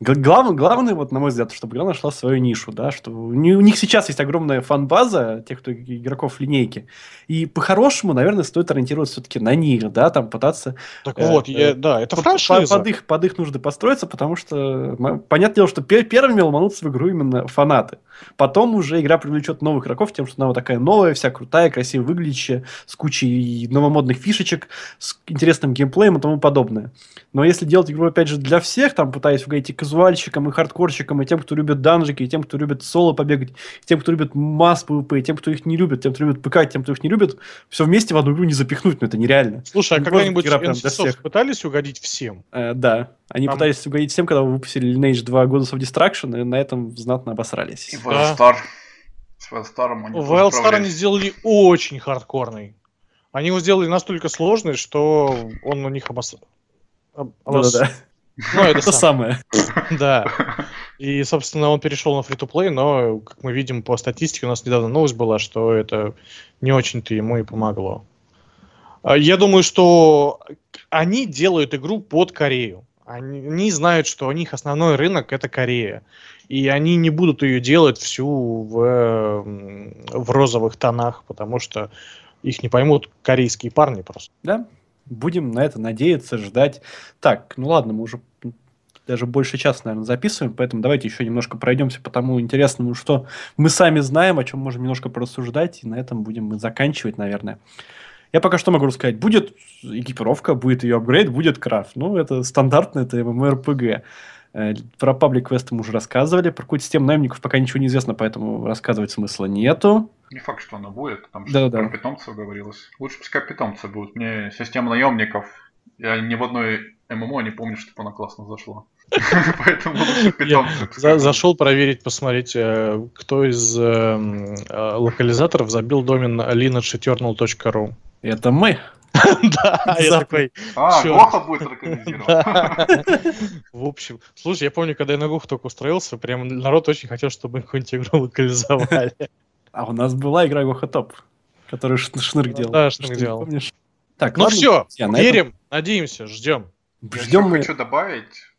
Главное, главное, вот, на мой взгляд, чтобы игра нашла свою нишу, да, что у них сейчас есть огромная фан-база, тех, кто игроков линейки, и по-хорошему, наверное, стоит ориентироваться все-таки на них, да, там пытаться... Так э, вот, я, э, да, это под, франшиза. Под их, под их нужды построиться, потому что, понятное дело, что пер первыми ломанутся в игру именно фанаты. Потом уже игра привлечет новых игроков тем, что она вот такая новая, вся крутая, красиво выглядящая, с кучей новомодных фишечек, с интересным геймплеем и тому подобное. Но если делать игру, опять же, для всех, там, пытаясь угодить и казуальщикам, и хардкорщикам, и тем, кто любит данжики, и тем, кто любит соло побегать, и тем, кто любит масс PvP, и тем, кто их не любит, тем, кто любит ПК, и тем, кто их не любит, все вместе в одну игру не запихнуть, но это нереально. Слушай, а когда-нибудь NCSoft пытались угодить всем? Э, да. Они там... пытались угодить всем, когда выпустили Lineage два Gods of Destruction, и на этом знатно обосрались. И Wildstar. Да. С Wildstar они, Wildstar они сделали очень хардкорный. Они его сделали настолько сложный, что он у них обос... Об... обос... Да, да, да. Ну, это самое. Да. И, собственно, он перешел на фри-то-плей, но, как мы видим по статистике, у нас недавно новость была, что это не очень-то ему и помогло. Я думаю, что они делают игру под Корею. Они знают, что у них основной рынок — это Корея. И они не будут ее делать всю в, в розовых тонах, потому что их не поймут корейские парни просто. Да, будем на это надеяться, ждать. Так, ну ладно, мы уже даже больше часа, наверное, записываем, поэтому давайте еще немножко пройдемся по тому интересному, что мы сами знаем, о чем можем немножко порассуждать, и на этом будем мы заканчивать, наверное. Я пока что могу сказать, будет экипировка, будет ее апгрейд, будет крафт. Ну, это стандартно, это MMORPG. Про паблик-квесты мы уже рассказывали, про какую-то систему наемников пока ничего не известно, поэтому рассказывать смысла нету. Не факт, что она будет, потому что да, про да. питомцев говорилось. Лучше пускай питомцы будут. Мне система наемников, я ни в одной ММО не помню, чтобы она классно зашла. Поэтому лучше питомцы. Зашел проверить, посмотреть, кто из локализаторов забил домен линейдж этёрнал точка ру. Это мы. Да, я такой... А, GoHa будет локализирован. В общем, слушай, я помню, когда я на GoHa только устроился, прям народ очень хотел, чтобы какую-нибудь игру локализовали. А у нас была игра GoHa Top, которую Шнырк делал. Да, Шнырк делал. Ну все, верим, надеемся, ждем. Я хочу добавить,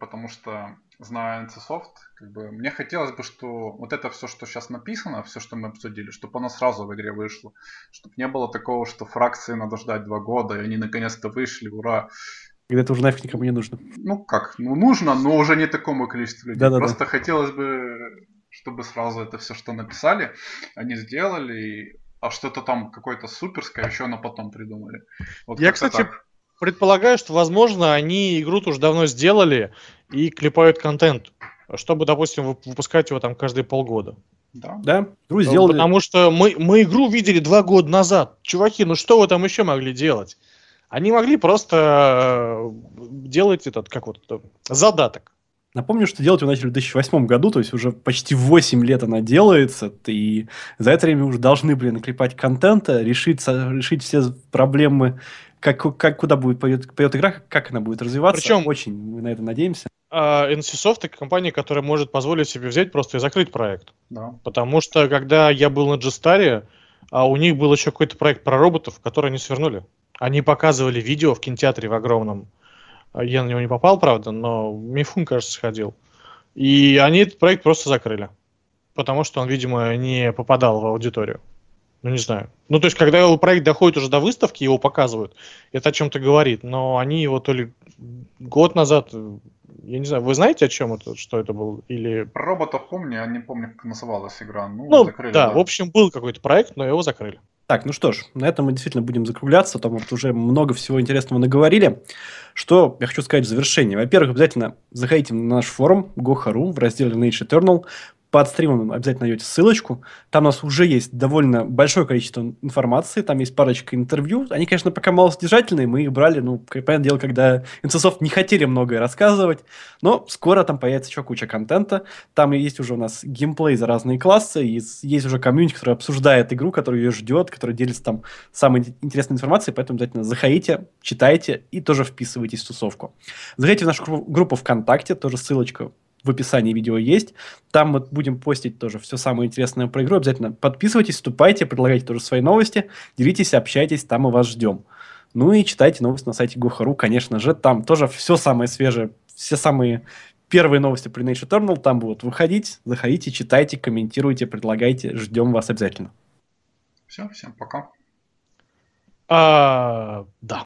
потому что знаю NCSoft, как бы, мне хотелось бы, что вот это все, что сейчас написано, все, что мы обсудили, чтобы оно сразу в игре вышло. Чтобы не было такого, что фракции надо ждать два года, и они наконец-то вышли, ура. Когда это уже нафиг никому не нужно. Ну как, ну нужно, но уже не такому количеству людей. Да-да-да. Просто хотелось бы, чтобы сразу это все, что написали, они сделали, а что-то там какое-то суперское еще оно потом придумали. Вот я, кстати... Так. Предполагаю, что, возможно, они игру-то уже давно сделали и клепают контент, чтобы, допустим, выпускать его там каждые полгода. Да, да. Игру сделали. Потому что мы, мы игру видели два года назад. Чуваки, ну что вы там еще могли делать? Они могли просто делать этот, как вот, задаток. Напомню, что делать его начали в две тысячи восьмом году, то есть уже почти восемь лет она делается, и за это время уже должны были наклепать контента, решить, решить все проблемы, как, как, куда будет пойдет, пойдет игра, как она будет развиваться. Причем очень мы на это надеемся. NCSoft — это компания, которая может позволить себе взять просто и закрыть проект. Да. Потому что, когда я был на G-Star, у них был еще какой-то проект про роботов, который они свернули. Они показывали видео в кинотеатре в огромном. Я на него не попал, правда, но Мифун, кажется, сходил. И они этот проект просто закрыли. Потому что он, видимо, не попадал в аудиторию. Ну, не знаю. Ну, то есть, когда его проект доходит уже до выставки, его показывают, это о чем-то говорит. Но они его то ли год назад... Я не знаю, вы знаете, о чем это, что это было? Или... Про роботов помню, я не помню, как называлась игра. Ну, ну закрыли, да, да, в общем, был какой-то проект, но его закрыли. Так, ну что ж, на этом мы действительно будем закругляться, там вот уже много всего интересного наговорили. Что я хочу сказать в завершении. Во-первых, обязательно заходите на наш форум гоха точка ру в разделе Lineage Eternal. Под стримом обязательно найдете ссылочку. Там у нас уже есть довольно большое количество информации, там есть парочка интервью. Они, конечно, пока малосодержательные, мы их брали, ну, понятное дело, когда NCSoft не хотели многое рассказывать, но скоро там появится еще куча контента. Там есть уже у нас геймплей за разные классы, есть уже комьюнити, который обсуждает игру, которая ее ждет, которая делится там самой интересной информацией, поэтому обязательно заходите, читайте и тоже вписывайтесь в тусовку. Заходите в нашу группу ВКонтакте, тоже ссылочка в описании видео есть. Там мы будем постить тоже все самое интересное про игру. Обязательно подписывайтесь, вступайте, предлагайте тоже свои новости, делитесь, общайтесь, там мы вас ждем. Ну и читайте новости на сайте гоха точка ру, конечно же. Там тоже все самое свежее, все самые первые новости про Lineage Eternal там будут выходить. Заходите, читайте, комментируйте, предлагайте. Ждем вас обязательно. Все, всем пока. А, да.